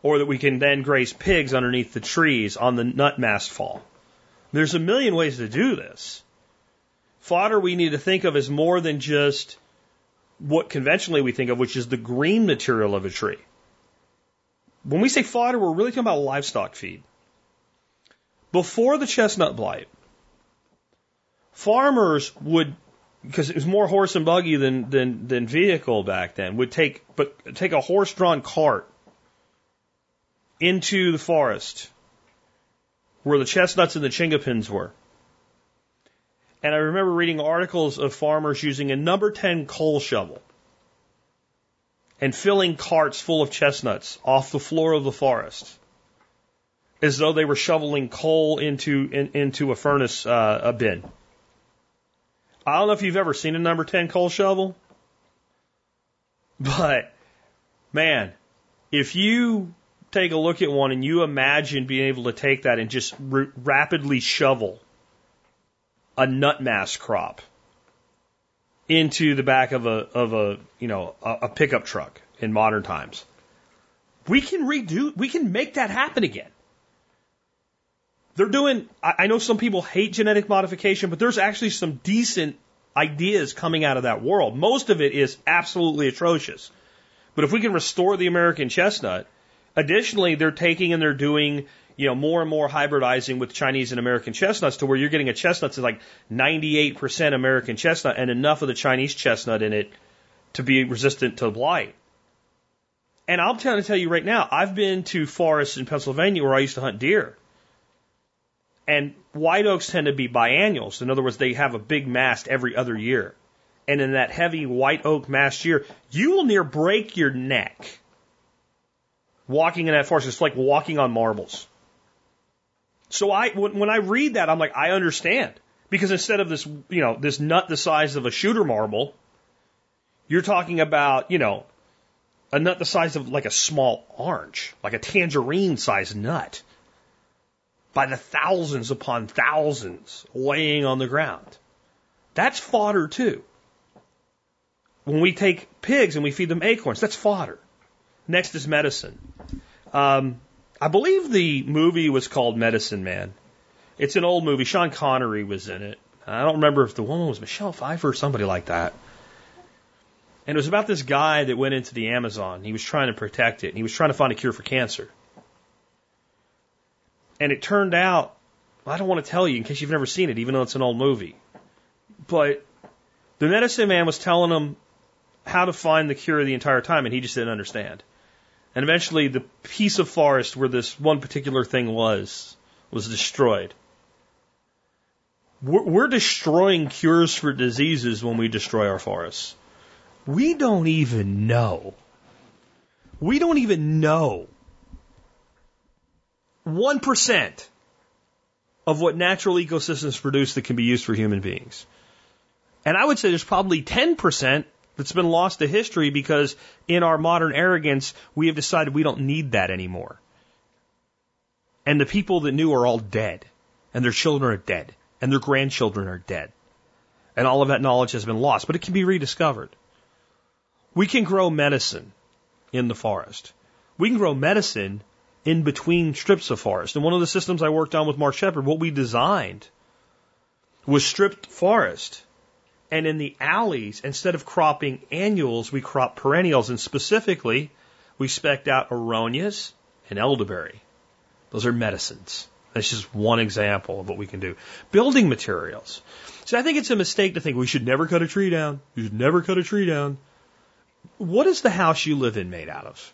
Or that we can then graze pigs underneath the trees on the nut mast fall. There's a million ways to do this. Fodder we need to think of as more than just what conventionally we think of, which is the green material of a tree. When we say fodder, we're really talking about livestock feed. Before the chestnut blight, farmers would, because it was more horse and buggy than vehicle back then, would take a horse-drawn cart into the forest where the chestnuts and the chingapins were. And I remember reading articles of farmers using a number 10 coal shovel and filling carts full of chestnuts off the floor of the forest, as though they were shoveling coal into a furnace a bin. I don't know if you've ever seen a number 10 coal shovel, but, man, if you take a look at one and you imagine being able to take that and just rapidly shovel a nut mass crop into the back of a pickup truck in modern times, we can make that happen again. They're doing, I know some people hate genetic modification, but there's actually some decent ideas coming out of that world. Most of it is absolutely atrocious. But if we can restore the American chestnut, additionally, they're taking and they're doing, more and more hybridizing with Chinese and American chestnuts to where you're getting a chestnut that's like 98% American chestnut and enough of the Chinese chestnut in it to be resistant to blight. And I'm trying to tell you right now, I've been to forests in Pennsylvania where I used to hunt deer. And white oaks tend to be biennials. In other words, they have a big mast every other year. And in that heavy white oak mast year, you will near break your neck walking in that forest. It's like walking on marbles. So when I read that, I'm like, I understand. Because instead of this, you know, this nut the size of a shooter marble, you're talking about, you know, a nut the size of like a small orange, like a tangerine-sized nut, by the thousands upon thousands laying on the ground. That's fodder too. When we take pigs and we feed them acorns, that's fodder. Next is medicine. I believe the movie was called Medicine Man. It's an old movie. Sean Connery was in it. I don't remember if the woman was Michelle Pfeiffer or somebody like that. And it was about this guy that went into the Amazon. He was trying to protect it. And he was trying to find a cure for cancer. And it turned out, I don't want to tell you in case you've never seen it, even though it's an old movie. But the medicine man was telling him how to find the cure the entire time, and he just didn't understand. And eventually the piece of forest where this one particular thing was destroyed. We're destroying cures for diseases when we destroy our forests. We don't even know. We don't even know 1% of what natural ecosystems produce that can be used for human beings. And I would say there's probably 10% that's been lost to history because in our modern arrogance, we have decided we don't need that anymore. And the people that knew are all dead. And their children are dead. And their grandchildren are dead. And all of that knowledge has been lost, but it can be rediscovered. We can grow medicine in the forest. We can grow medicine in between strips of forest. And one of the systems I worked on with Mark Shepard, what we designed was stripped forest. And in the alleys, instead of cropping annuals, we crop perennials. And specifically, we spec'd out aronias and elderberry. Those are medicines. That's just one example of what we can do. Building materials. See, I think it's a mistake to think we should never cut a tree down. You should never cut a tree down. What is the house you live in made out of?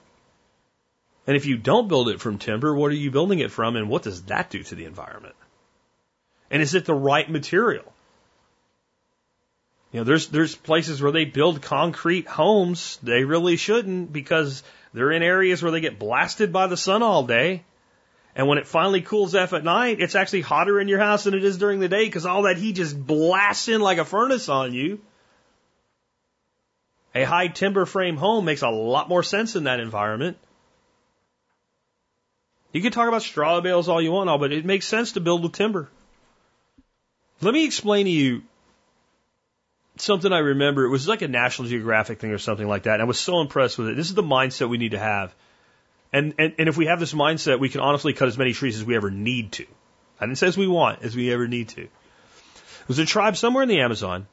And if you don't build it from timber, what are you building it from, and what does that do to the environment? And is it the right material? You know, there's places where they build concrete homes. They really shouldn't, because they're in areas where they get blasted by the sun all day. And when it finally cools off at night, it's actually hotter in your house than it is during the day because all that heat just blasts in like a furnace on you. A high timber frame home makes a lot more sense in that environment. You can talk about straw bales all you want, all, but it makes sense to build with timber. Let me explain to you something I remember. It was like a National Geographic thing or something like that. And I was so impressed with it. This is the mindset we need to have. And if we have this mindset, we can honestly cut as many trees as we ever need to. I didn't say as we want, as we ever need to. It was a tribe somewhere in the Amazon,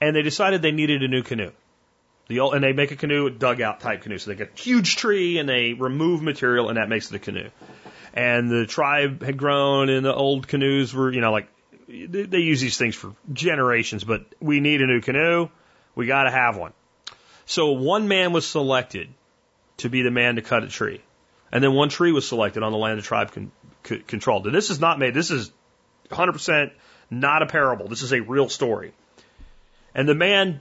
and they decided they needed a new canoe. And they make a canoe, a dugout type canoe. So they get a huge tree, and they remove material, and that makes the canoe. And the tribe had grown, and the old canoes were, you know, like, they use these things for generations, but we need a new canoe. We got to have one. So one man was selected to be the man to cut a tree. And then one tree was selected on the land the tribe controlled. And this is not made. This is 100% not a parable. This is a real story. And the man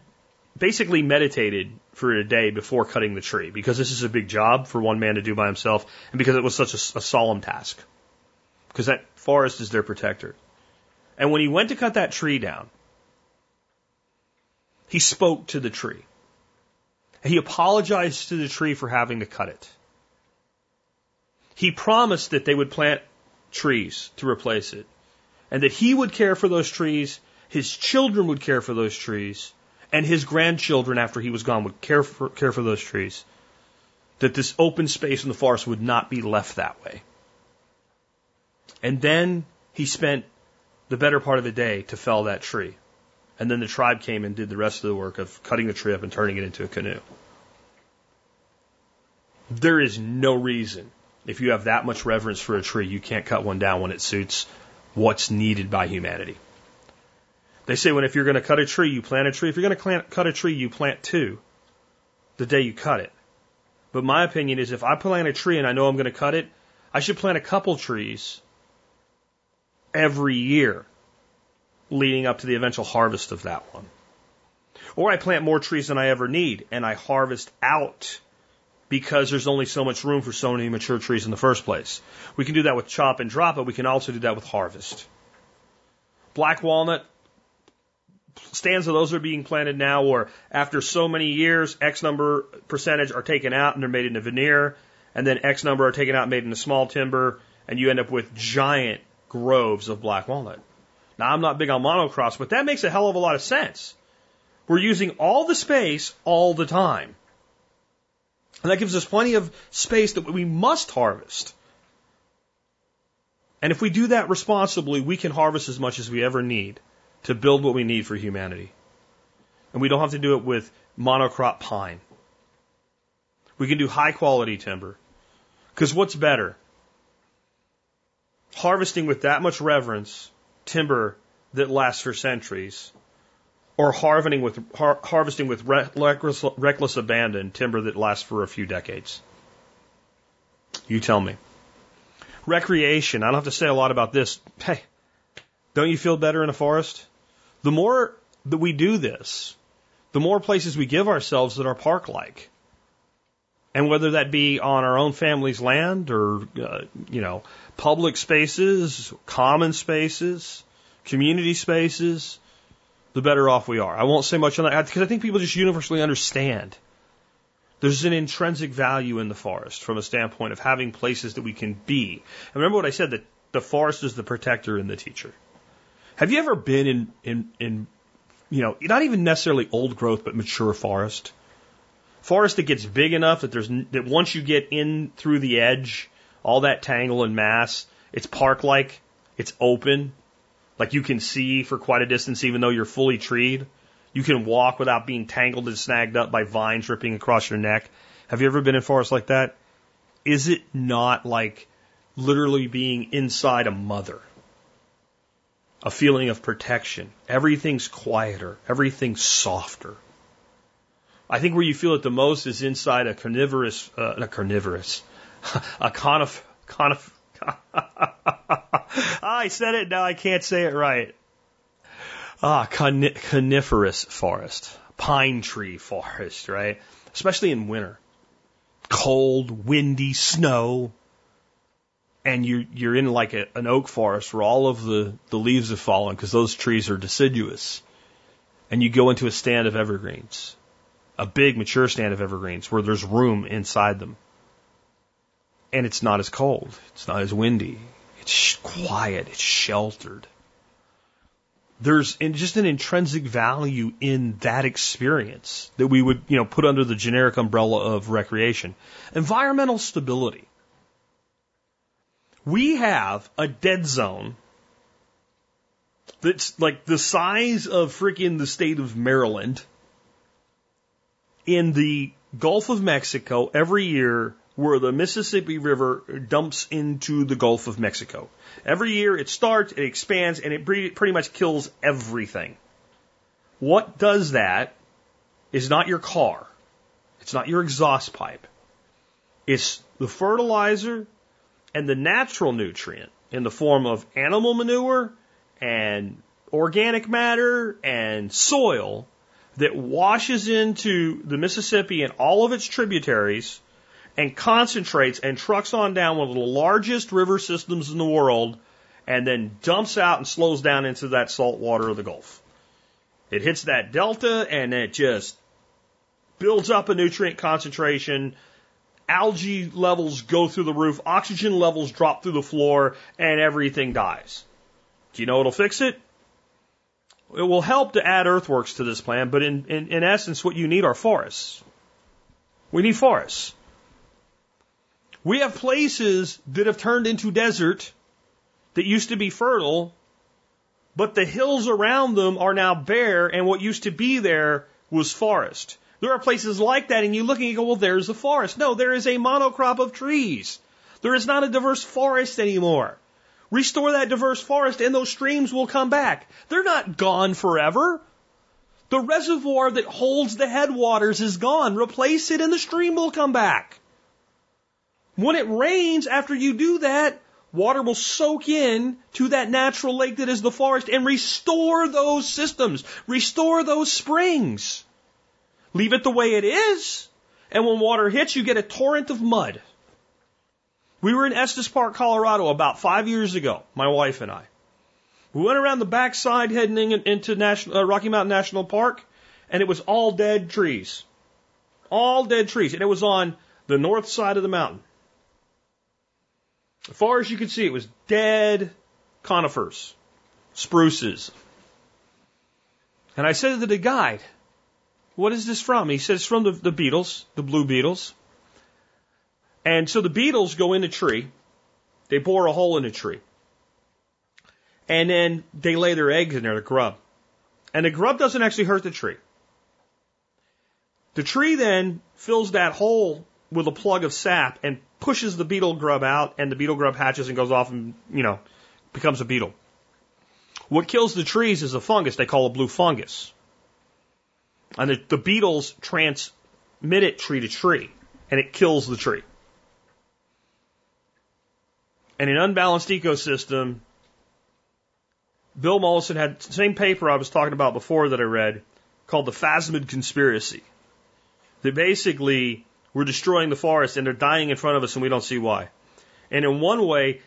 basically meditated for a day before cutting the tree because this is a big job for one man to do by himself and because it was such a solemn task because that forest is their protector. And when he went to cut that tree down, he spoke to the tree. He apologized to the tree for having to cut it. He promised that they would plant trees to replace it, and that he would care for those trees, his children would care for those trees, and his grandchildren after he was gone would care for those trees, that this open space in the forest would not be left that way. And then he spent the better part of the day to fell that tree. And then the tribe came and did the rest of the work of cutting the tree up and turning it into a canoe. There is no reason, if you have that much reverence for a tree, you can't cut one down when it suits what's needed by humanity. They say when if you're going to cut a tree, you plant a tree. If you're going to cut a tree, you plant two the day you cut it. But my opinion is if I plant a tree and I know I'm going to cut it, I should plant a couple trees every year leading up to the eventual harvest of that one. Or I plant more trees than I ever need, and I harvest out because there's only so much room for so many mature trees in the first place. We can do that with chop and drop, but we can also do that with harvest. Black walnut, stands of those are being planted now, or after so many years, X number percentage are taken out and they're made into veneer, and then X number are taken out and made into small timber, and you end up with giant groves of black walnut. Now, I'm not big on monocrops, but that makes a hell of a lot of sense. We're using all the space all the time. And that gives us plenty of space that we must harvest. And if we do that responsibly, we can harvest as much as we ever need to build what we need for humanity. And we don't have to do it with monocrop pine. We can do high-quality timber. Because what's better? Harvesting with that much reverence timber that lasts for centuries, or harvesting with reckless abandon timber that lasts for a few decades? You tell me. Recreation. I don't have to say a lot about this. Hey, don't you feel better in a forest? The more that we do this, the more places we give ourselves that are park-like. And whether that be on our own family's land or, public spaces, common spaces, community spaces, the better off we are. I won't say much on that because I think people just universally understand there's an intrinsic value in the forest from a standpoint of having places that we can be. And remember what I said, that the forest is the protector and the teacher. Have you ever been in not even necessarily old growth, but mature forest? Forest that gets big enough that that once you get in through the edge, all that tangle and mass, it's park-like, it's open, like you can see for quite a distance even though you're fully treed. You can walk without being tangled and snagged up by vines ripping across your neck. Have you ever been in forests like that? Is it not like literally being inside a mother? A feeling of protection. Everything's quieter. Everything's softer. I think where you feel it the most is inside a conifer. I said it, now I can't say it right. Coniferous forest, pine tree forest, right? Especially in winter, cold, windy, snow, and you're in like an oak forest where all of the leaves have fallen because those trees are deciduous, and you go into a stand of evergreens, a big mature stand of evergreens where there's room inside them, and it's not as cold, it's not as windy, it's quiet, it's sheltered. There's just an intrinsic value in that experience that we would, put under the generic umbrella of recreation. Environmental stability. We have a dead zone that's like the size of freaking the state of Maryland in the Gulf of Mexico every year, where the Mississippi River dumps into the Gulf of Mexico. Every year it starts, it expands, and it pretty much kills everything. What does that is not your car. It's not your exhaust pipe. It's the fertilizer and the natural nutrient in the form of animal manure and organic matter and soil that washes into the Mississippi and all of its tributaries and concentrates and trucks on down one of the largest river systems in the world and then dumps out and slows down into that salt water of the Gulf. It hits that delta and it just builds up a nutrient concentration. Algae levels go through the roof. Oxygen levels drop through the floor and everything dies. Do you know what'll fix it? It will help to add earthworks to this plan, but in essence what you need are forests. We need forests. We have places that have turned into desert that used to be fertile, but the hills around them are now bare, and what used to be there was forest. There are places like that, and you look and you go, well, there's a forest. No, there is a monocrop of trees. There is not a diverse forest anymore. Restore that diverse forest, and those streams will come back. They're not gone forever. The reservoir that holds the headwaters is gone. Replace it, and the stream will come back. When it rains, after you do that, water will soak in to that natural lake that is the forest and restore those systems, restore those springs. Leave it the way it is, and when water hits, you get a torrent of mud. We were in Estes Park, Colorado about 5 years ago, my wife and I. We went around the backside heading into Rocky Mountain National Park, and it was all dead trees. All dead trees, and it was on the north side of the mountain. As far as you could see, it was dead conifers, spruces. And I said to the guide, what is this from? He says, from the beetles, the blue beetles. And so the beetles go in a tree. They bore a hole in a tree. And then they lay their eggs in there, the grub. And the grub doesn't actually hurt the tree. The tree then fills that hole with a plug of sap and pushes the beetle grub out, and the beetle grub hatches and goes off and, becomes a beetle. What kills the trees is a fungus they call a blue fungus. And the beetles transmit it tree to tree, and it kills the tree. In an unbalanced ecosystem, Bill Mollison had the same paper I was talking about before that I read called The Phasmid Conspiracy. They basically were destroying the forest, and they're dying in front of us, and we don't see why. And in one way,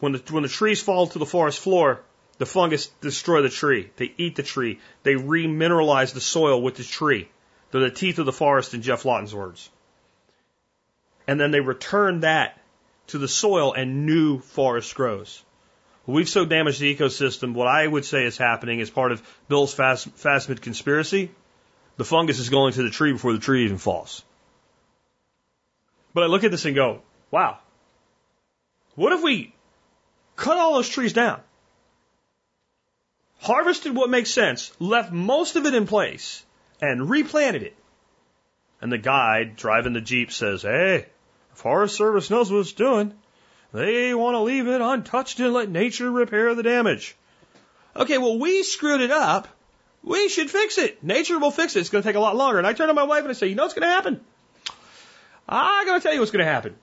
when the trees fall to the forest floor, the fungus destroy the tree. They eat the tree. They remineralize the soil with the tree. They're the teeth of the forest, in Geoff Lawton's words. And then they return that to the soil, and new forest grows. We've so damaged the ecosystem. What I would say is happening as part of Bill's Phasmid Conspiracy, the fungus is going to the tree before the tree even falls. But I look at this and go, wow, what if we cut all those trees down? Harvested what makes sense, left most of it in place, and replanted it. And the guide driving the Jeep says, hey, the Forest Service knows what it's doing. They want to leave it untouched and let nature repair the damage. Okay, well, we screwed it up. We should fix it. Nature will fix it. It's going to take a lot longer. And I turn to my wife and I say, you know what's going to happen? I'm going to tell you what's going to happen.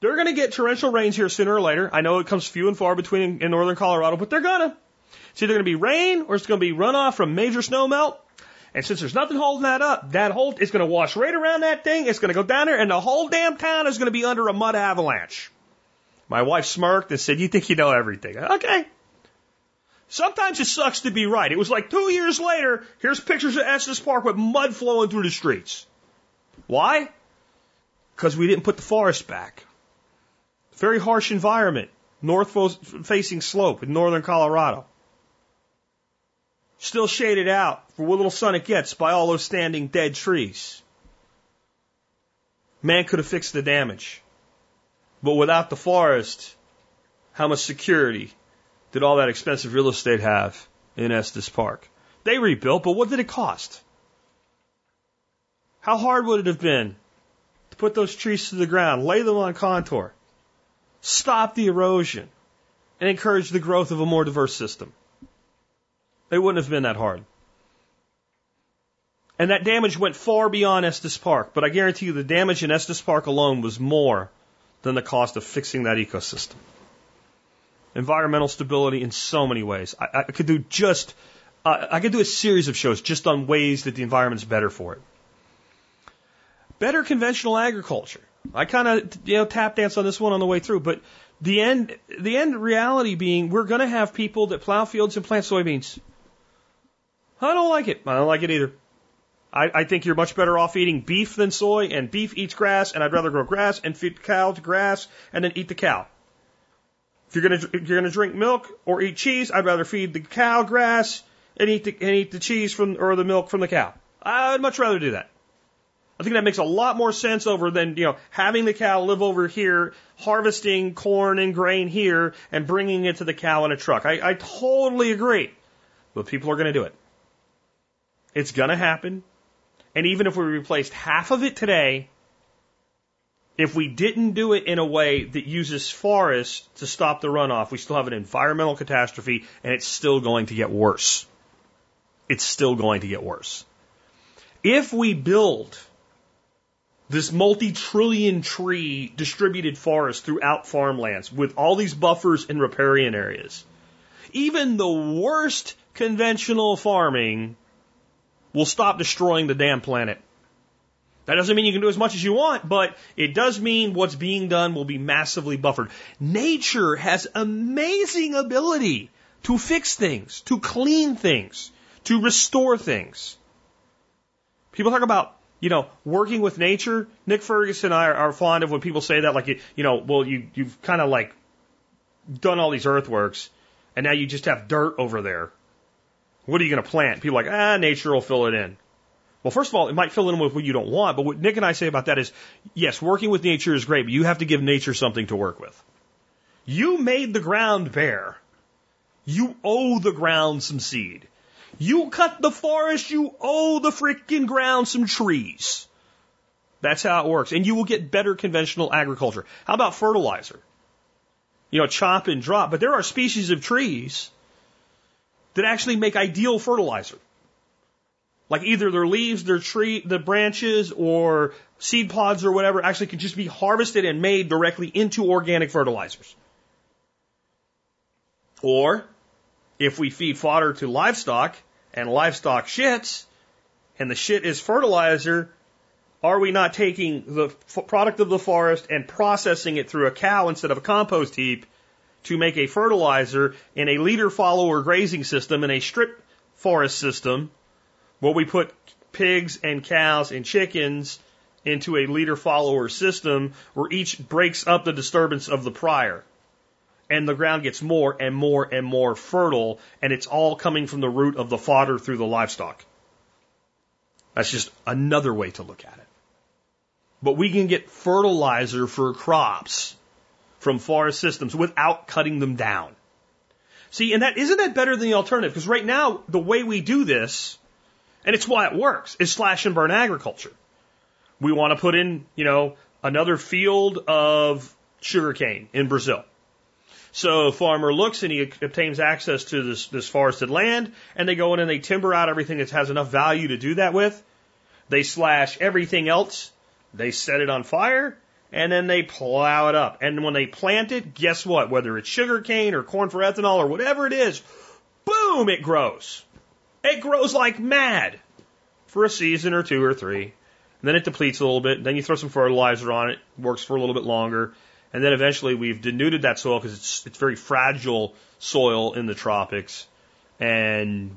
They're going to get torrential rains here sooner or later. I know it comes few and far between in northern Colorado, but they're going to. It's either going to be rain or it's going to be runoff from major snowmelt. And since there's nothing holding that up, that whole it's going to wash right around that thing. It's going to go down there, and the whole damn town is going to be under a mud avalanche. My wife smirked and said, you think you know everything. Okay. Sometimes it sucks to be right. It was like 2 years later, here's pictures of Estes Park with mud flowing through the streets. Why? Because we didn't put the forest back. Very harsh environment, north-facing slope in northern Colorado. Still shaded out for what little sun it gets by all those standing dead trees. Man could have fixed the damage. But without the forest, how much security did all that expensive real estate have in Estes Park? They rebuilt, but what did it cost? How hard would it have been to put those trees to the ground, lay them on contour, stop the erosion, and encourage the growth of a more diverse system? It wouldn't have been that hard. And that damage went far beyond Estes Park, but I guarantee you the damage in Estes Park alone was more than the cost of fixing that ecosystem. Environmental stability in so many ways. I could do a series of shows just on ways that the environment's better for it. Better conventional agriculture. I kind of tap dance on this one on the way through, but the end reality being we're going to have people that plow fields and plant soybeans. I don't like it. I don't like it either. I think you're much better off eating beef than soy, and beef eats grass, and I'd rather grow grass and feed the cow to grass and then eat the cow. If you're gonna drink milk or eat cheese, I'd rather feed the cow grass and eat the cheese from or the milk from the cow. I'd much rather do that. I think that makes a lot more sense over than having the cow live over here, harvesting corn and grain here, and bringing it to the cow in a truck. I totally agree, but people are gonna do it. It's gonna happen. And even if we replaced half of it today, if we didn't do it in a way that uses forests to stop the runoff, we still have an environmental catastrophe, and it's still going to get worse. It's still going to get worse. If we build this multi-trillion tree distributed forest throughout farmlands with all these buffers and riparian areas. Even the worst conventional farming will stop destroying the damn planet. That doesn't mean you can do as much as you want, but it does mean what's being done will be massively buffered. Nature has amazing ability to fix things, to clean things, to restore things. People talk about, you know, working with nature. Nick Ferguson and I are fond of when people say that, like, you've kind of like done all these earthworks, and now you just have dirt over there. What are you going to plant? People are like, nature will fill it in. Well, first of all, it might fill in with what you don't want, but what Nick and I say about that is, yes, working with nature is great, but you have to give nature something to work with. You made the ground bare. You owe the ground some seed. You cut the forest, you owe the freaking ground some trees. That's how it works. And you will get better conventional agriculture. How about fertilizer? You know, chop and drop. But there are species of trees that actually make ideal fertilizer. Like either their leaves, the branches, or seed pods or whatever actually can just be harvested and made directly into organic fertilizers. Or, if we feed fodder to livestock, and livestock shits, and the shit is fertilizer, are we not taking the product of the forest and processing it through a cow instead of a compost heap to make a fertilizer in a leader-follower grazing system, in a strip forest system, where we put pigs and cows and chickens into a leader-follower system where each breaks up the disturbance of the prior? And the ground gets more and more and more fertile, and it's all coming from the root of the fodder through the livestock. That's just another way to look at it. But we can get fertilizer for crops from forest systems without cutting them down. See, and isn't that better than the alternative? Because right now, the way we do this, and it's why it works, is slash and burn agriculture. We want to put in, another field of sugarcane in Brazil. So a farmer looks and he obtains access to this forested land, and they go in and they timber out everything that has enough value to do that with. They slash everything else, they set it on fire, and then they plow it up. And when they plant it, guess what? Whether it's sugarcane or corn for ethanol or whatever it is, boom, it grows. It grows like mad for a season or two or three. And then it depletes a little bit. Then you throw some fertilizer on it, works for a little bit longer. And then eventually we've denuded that soil because it's very fragile soil in the tropics, and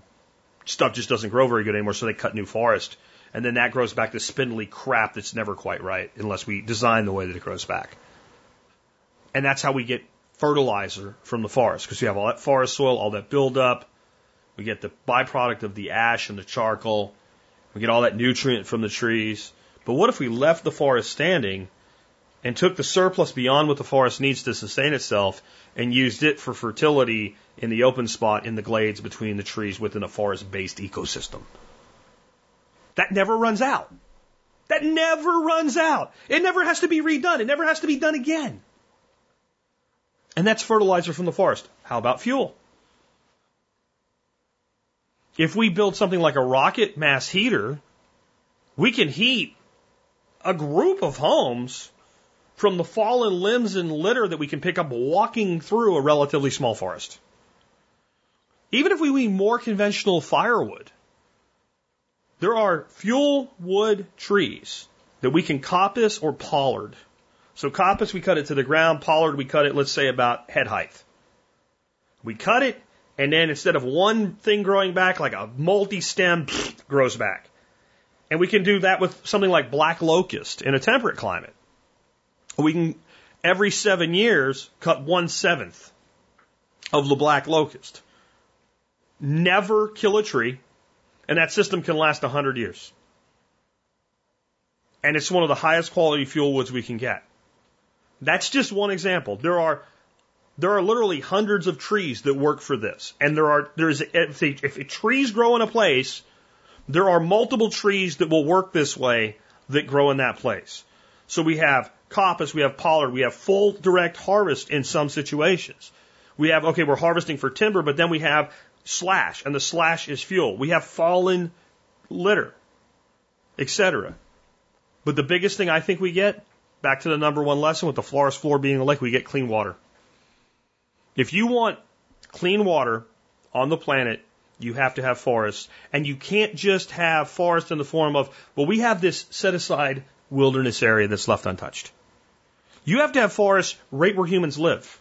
stuff just doesn't grow very good anymore, so they cut new forest. And then that grows back to spindly crap that's never quite right unless we design the way that it grows back. And that's how we get fertilizer from the forest, because we have all that forest soil, all that buildup. We get the byproduct of the ash and the charcoal. We get all that nutrient from the trees. But what if we left the forest standing and took the surplus beyond what the forest needs to sustain itself and used it for fertility in the open spot in the glades between the trees within a forest-based ecosystem? That never runs out. That never runs out. It never has to be redone. It never has to be done again. And that's fertilizer from the forest. How about fuel? If we build something like a rocket mass heater, we can heat a group of homes from the fallen limbs and litter that we can pick up walking through a relatively small forest. Even if we need more conventional firewood, there are fuel wood trees that we can coppice or pollard. So coppice, we cut it to the ground. Pollard, we cut it, let's say, about head height. We cut it, and then instead of one thing growing back, like a multi-stem grows back. And we can do that with something like black locust in a temperate climate. We can, every 7 years, cut 1/7 of the black locust. Never kill a tree, and that system can last 100 years. And it's one of the highest quality fuel woods we can get. That's just one example. There are literally hundreds of trees that work for this. And if trees grow in a place, there are multiple trees that will work this way that grow in that place. So we have coppice, we have pollard, we have full direct harvest in some situations. We have, we're harvesting for timber, but then we have slash, and the slash is fuel. We have fallen litter, etc. But the biggest thing I think we get, back to the number one lesson with the forest floor being the lake, we get clean water. If you want clean water on the planet, you have to have forests. And you can't just have forests in the form of, well, we have this set-aside wilderness area that's left untouched. You have to have forests right where humans live.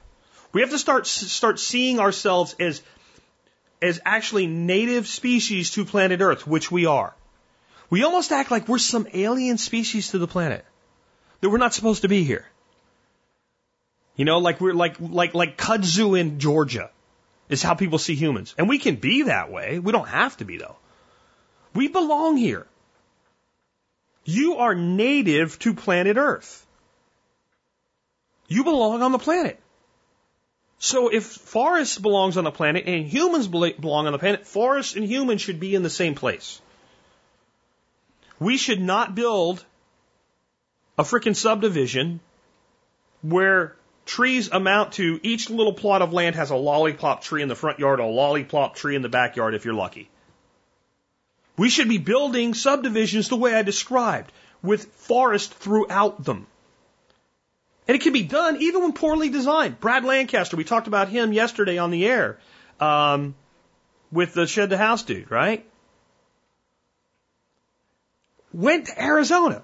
We have to start seeing ourselves as actually native species to planet Earth, which we are. We almost act like we're some alien species to the planet, that we're not supposed to be here. You know, like we're like kudzu in Georgia is how people see humans. And we can be that way. We don't have to be, though. We belong here. You are native to planet Earth. You belong on the planet. So if forests belongs on the planet and humans belong on the planet, forests and humans should be in the same place. We should not build a frickin' subdivision where trees amount to each little plot of land has a lollipop tree in the front yard, a lollipop tree in the backyard if you're lucky. We should be building subdivisions the way I described, with forest throughout them. And it can be done even when poorly designed. Brad Lancaster, we talked about him yesterday on the air with the Shed the House dude, right? Went to Arizona.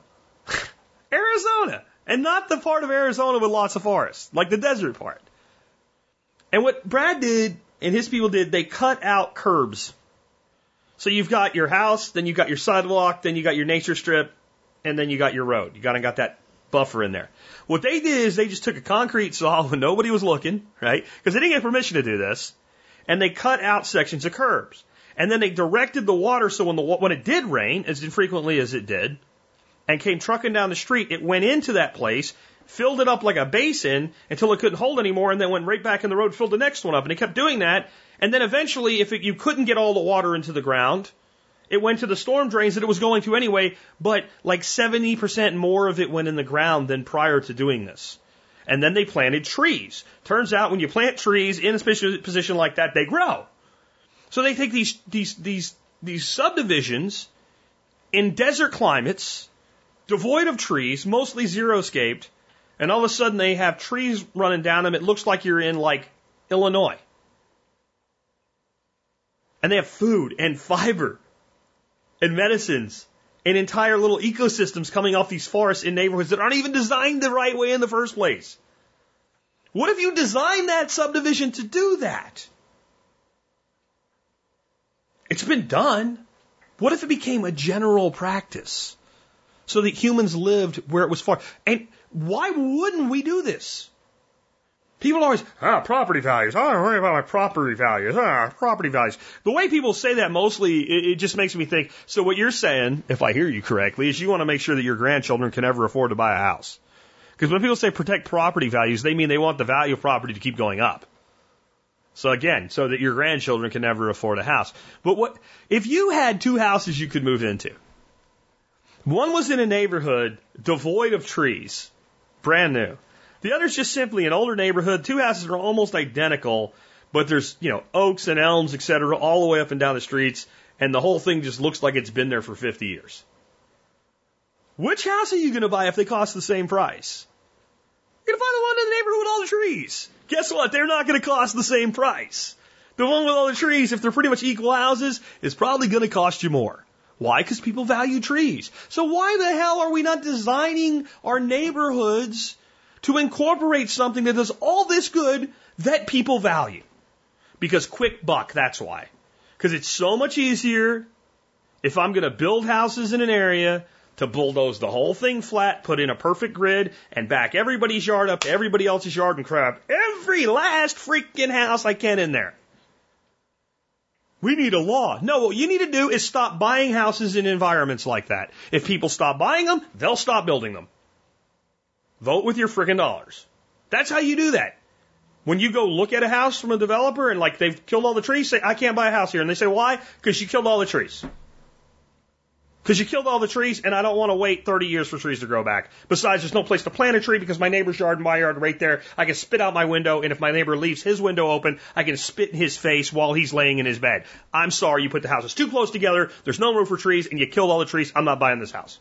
Arizona. And not the part of Arizona with lots of forests, like the desert part. And what Brad did and his people did, they cut out curbs. So you've got your house, then you've got your sidewalk, then you got your nature strip, and then you got your road. You got that buffer in there. What they did is they just took a concrete saw when nobody was looking, right? Because they didn't get permission to do this, and they cut out sections of curbs, and then they directed the water so when it did rain, as infrequently as it did, and came trucking down the street, it went into that place, filled it up like a basin until it couldn't hold anymore, and then went right back in the road, filled the next one up, and it kept doing that. And then eventually, if you couldn't get all the water into the ground, it went to the storm drains that it was going to anyway, but like 70% more of it went in the ground than prior to doing this. And then they planted trees. Turns out when you plant trees in a position like that, they grow. So they take these subdivisions in desert climates, devoid of trees, mostly xeriscaped, and all of a sudden they have trees running down them. It looks like you're in like Illinois. And they have food and fiber and medicines and entire little ecosystems coming off these forests in neighborhoods that aren't even designed the right way in the first place. What if you designed that subdivision to do that? It's been done. What if it became a general practice so that humans lived where it was far? And why wouldn't we do this? People always, property values. I don't worry about my property values. Property values. The way people say that mostly, it just makes me think, so what you're saying, if I hear you correctly, is you want to make sure that your grandchildren can never afford to buy a house. Because when people say protect property values, they mean they want the value of property to keep going up. So again, so that your grandchildren can never afford a house. But what if you had two houses you could move into? One was in a neighborhood devoid of trees, brand new. The other is just simply an older neighborhood. Two houses are almost identical, but there's, oaks and elms, et cetera, all the way up and down the streets, and the whole thing just looks like it's been there for 50 years. Which house are you going to buy if they cost the same price? You're going to buy the one in the neighborhood with all the trees. Guess what? They're not going to cost the same price. The one with all the trees, if they're pretty much equal houses, is probably going to cost you more. Why? Because people value trees. So why the hell are we not designing our neighborhoods to incorporate something that does all this good that people value? Because quick buck, that's why. Because it's so much easier if I'm going to build houses in an area to bulldoze the whole thing flat, put in a perfect grid, and back everybody's yard up to everybody else's yard and crap every last freaking house I can in there. We need a law. No, what you need to do is stop buying houses in environments like that. If people stop buying them, they'll stop building them. Vote with your frickin' dollars. That's how you do that. When you go look at a house from a developer and they've killed all the trees, say, I can't buy a house here. And they say, why? Because you killed all the trees. Because you killed all the trees and I don't want to wait 30 years for trees to grow back. Besides, there's no place to plant a tree because my neighbor's yard and my yard are right there. I can spit out my window, and if my neighbor leaves his window open, I can spit in his face while he's laying in his bed. I'm sorry, you put the houses too close together, there's no room for trees, and you killed all the trees. I'm not buying this house.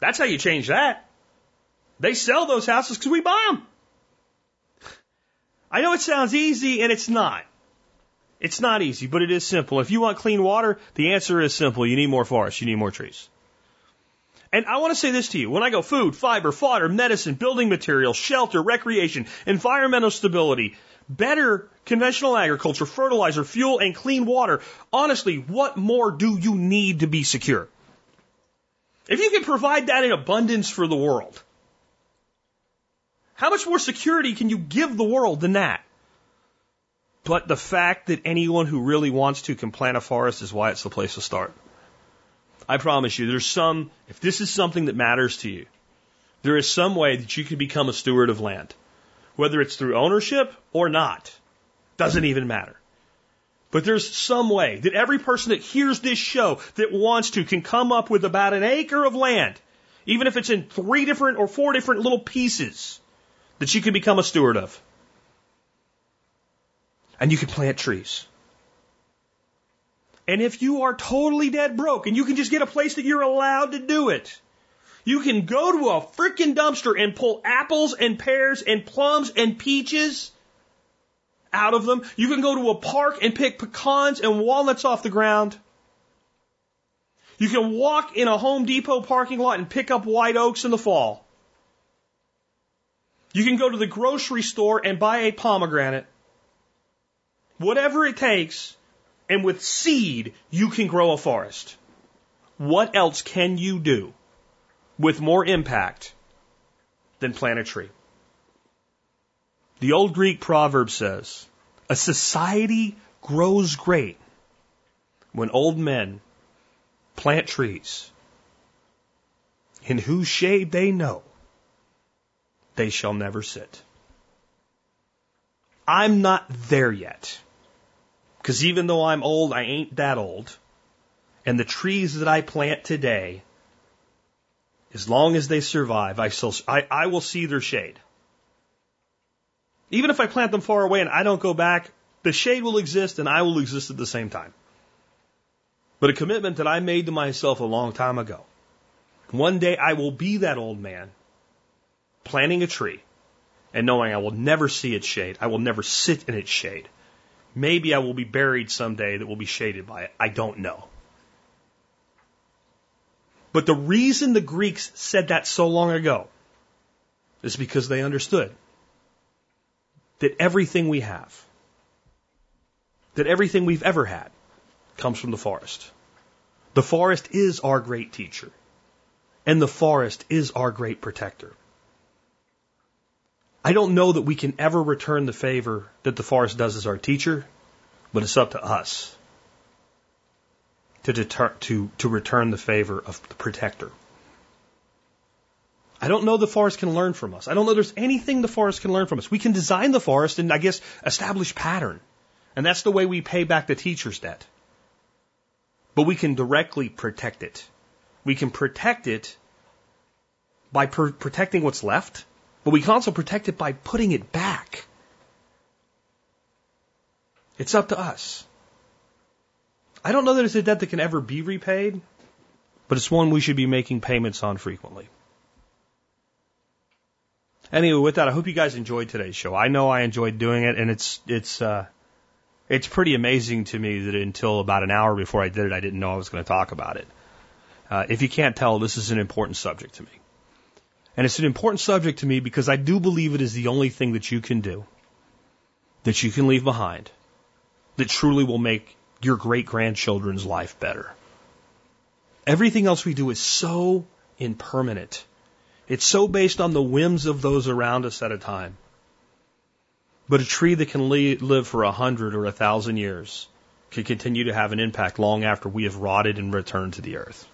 That's how you change that. They sell those houses because we buy them. I know it sounds easy, and it's not. It's not easy, but it is simple. If you want clean water, the answer is simple. You need more forests. You need more trees. And I want to say this to you. When I go food, fiber, fodder, medicine, building materials, shelter, recreation, environmental stability, better conventional agriculture, fertilizer, fuel, and clean water, honestly, what more do you need to be secure? If you can provide that in abundance for the world, how much more security can you give the world than that? But the fact that anyone who really wants to can plant a forest is why it's the place to start. I promise you, if this is something that matters to you, there is some way that you can become a steward of land. Whether it's through ownership or not, doesn't even matter. But there's some way that every person that hears this show that wants to can come up with about an acre of land, even if it's in 3 different or 4 different little pieces, that you can become a steward of. And you can plant trees. And if you are totally dead broke and you can just get a place that you're allowed to do it, you can go to a freaking dumpster and pull apples and pears and plums and peaches out of them. You can go to a park and pick pecans and walnuts off the ground. You can walk in a Home Depot parking lot and pick up white oaks in the fall. You can go to the grocery store and buy a pomegranate. Whatever it takes, and with seed, you can grow a forest. What else can you do with more impact than plant a tree? The old Greek proverb says, a society grows great when old men plant trees, in whose shade they know they shall never sit. I'm not there yet. Because even though I'm old, I ain't that old. And the trees that I plant today, as long as they survive, I will see their shade. Even if I plant them far away and I don't go back, the shade will exist and I will exist at the same time. But a commitment that I made to myself a long time ago. One day I will be that old man planting a tree and knowing I will never see its shade. I will never sit in its shade. Maybe I will be buried someday that will be shaded by it. I don't know. But the reason the Greeks said that so long ago is because they understood that everything we have, that everything we've ever had, comes from the forest. The forest is our great teacher, and the forest is our great protector. I don't know that we can ever return the favor that the forest does as our teacher, but it's up to us to return the favor of the protector. I don't know the forest can learn from us. I don't know there's anything the forest can learn from us. We can design the forest and, I guess, establish pattern. And that's the way we pay back the teacher's debt. But we can directly protect it. We can protect it by protecting what's left. But we can also protect it by putting it back. It's up to us. I don't know that it's a debt that can ever be repaid, but it's one we should be making payments on frequently. Anyway, with that, I hope you guys enjoyed today's show. I know I enjoyed doing it, and it's pretty amazing to me that until about an hour before I did it, I didn't know I was going to talk about it. If you can't tell, this is an important subject to me. And it's an important subject to me because I do believe it is the only thing that you can do, that you can leave behind, that truly will make your great-grandchildren's life better. Everything else we do is so impermanent. It's so based on the whims of those around us at a time. But a tree that can live for 100 or 1,000 years can continue to have an impact long after we have rotted and returned to the earth.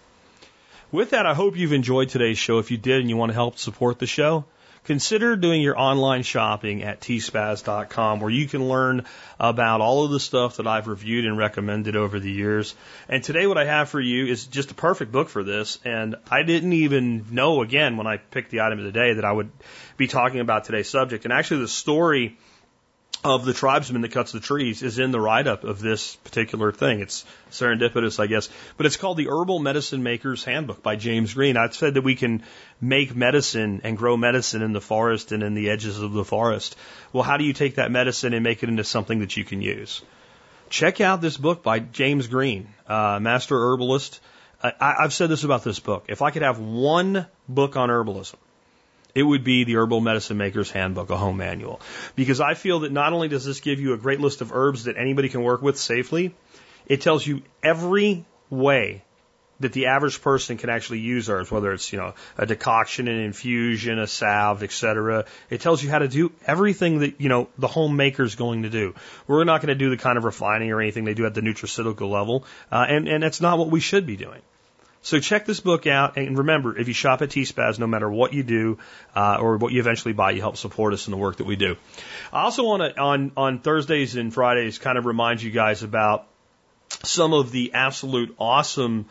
With that, I hope you've enjoyed today's show. If you did and you want to help support the show, consider doing your online shopping at tspaz.com, where you can learn about all of the stuff that I've reviewed and recommended over the years. And today what I have for you is just a perfect book for this. And I didn't even know, again, when I picked the item of the day, that I would be talking about today's subject. And actually the story of the tribesman that cuts the trees is in the write-up of this particular thing. It's serendipitous, I guess. But it's called the Herbal Medicine Maker's Handbook by James Green. I've said that we can make medicine and grow medicine in the forest and in the edges of the forest. Well, how do you take that medicine and make it into something that you can use? Check out this book by James Green, master herbalist. I've said this about this book. If I could have one book on herbalism, it would be the Herbal Medicine Maker's Handbook, a home manual. Because I feel that not only does this give you a great list of herbs that anybody can work with safely, it tells you every way that the average person can actually use herbs, whether it's, you know, a decoction, an infusion, a salve, etc. It tells you how to do everything that, you know, the homemaker's going to do. We're not going to do the kind of refining or anything they do at the nutraceutical level, and that's not what we should be doing. So check this book out, and remember, if you shop at T-Spaz, no matter what you do or what you eventually buy, you help support us in the work that we do. I also want to, on Thursdays and Fridays, kind of remind you guys about some of the absolute awesome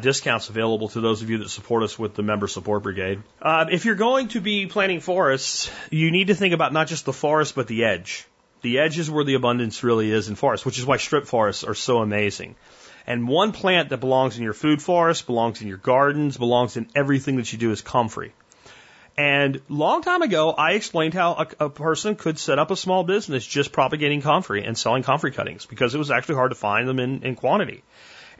discounts available to those of you that support us with the Member Support Brigade. If you're going to be planting forests, you need to think about not just the forest, but the edge. The edge is where the abundance really is in forests, which is why strip forests are so amazing. And one plant that belongs in your food forest, belongs in your gardens, belongs in everything that you do is comfrey. And long time ago, I explained how a person could set up a small business just propagating comfrey and selling comfrey cuttings because it was actually hard to find them in quantity.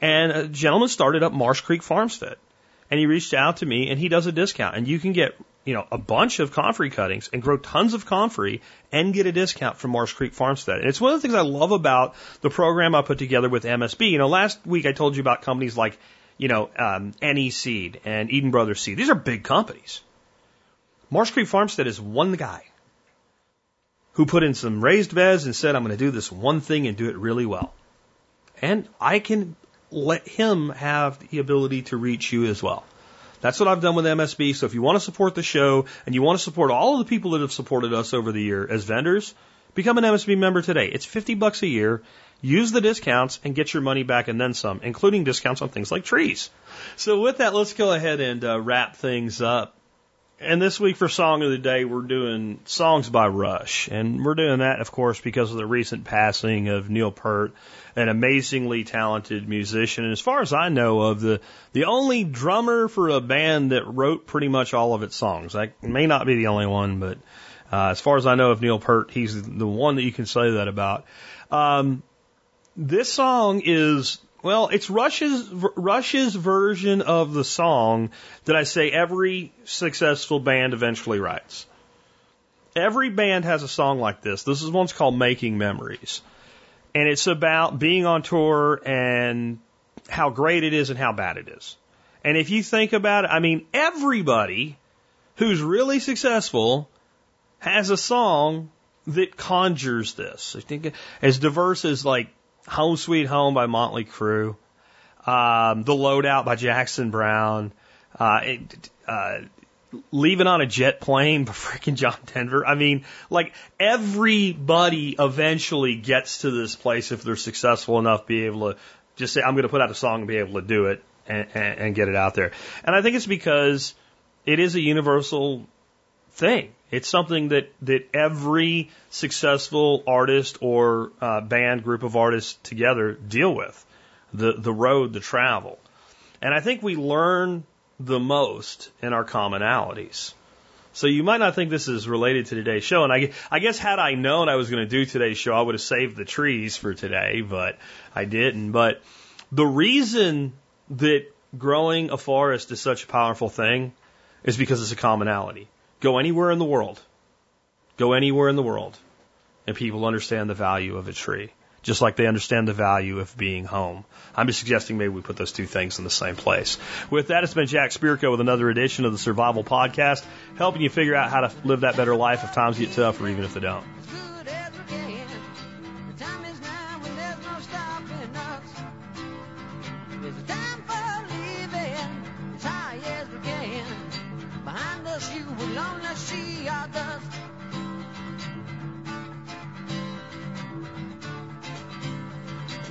And a gentleman started up Marsh Creek Farmstead. And he reached out to me, and he does a discount. And you can get, you know, a bunch of comfrey cuttings and grow tons of comfrey and get a discount from Marsh Creek Farmstead. And it's one of the things I love about the program I put together with MSB. You know, last week I told you about companies like, you know, Any Seed and Eden Brothers Seed. These are big companies. Marsh Creek Farmstead is one guy who put in some raised beds and said, I'm going to do this one thing and do it really well. And I can let him have the ability to reach you as well. That's what I've done with MSB. So if you want to support the show and you want to support all of the people that have supported us over the year as vendors, become an MSB member today. It's $50 a year. Use the discounts and get your money back and then some, including discounts on things like trees. So with that, let's go ahead and wrap things up. And this week for Song of the Day, we're doing songs by Rush. And we're doing that, of course, because of the recent passing of Neil Peart, an amazingly talented musician. And as far as I know of, the only drummer for a band that wrote pretty much all of its songs. I may not be the only one, but as far as I know of Neil Peart, he's the one that you can say that about. This song is... Well, it's Rush's version of the song that I say every successful band eventually writes. Every band has a song like this. This is one's called Making Memories. And it's about being on tour and how great it is and how bad it is. And if you think about it, I mean, everybody who's really successful has a song that conjures this. I think as diverse as like Home Sweet Home by Motley Crue, The Loadout by Jackson Brown, Leaving on a Jet Plane by freaking John Denver. I mean, like, everybody eventually gets to this place if they're successful enough, be able to just say, I'm going to put out a song and be able to do it and get it out there. And I think it's because it is a universal thing. It's something that every successful artist or band, group of artists together deal with, the road, the travel. And I think we learn the most in our commonalities. So you might not think this is related to today's show. And I guess had I known I was going to do today's show, I would have saved the trees for today, but I didn't. But the reason that growing a forest is such a powerful thing is because it's a commonality. Go anywhere in the world, and people understand the value of a tree, just like they understand the value of being home. I'm just suggesting maybe we put those two things in the same place. With that, it's been Jack Spierko with another edition of the Survival Podcast, helping you figure out how to live that better life if times get tough or even if they don't.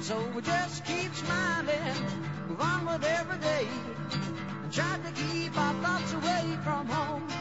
So we just keep smiling, move onward every day, and try to keep our thoughts away from home.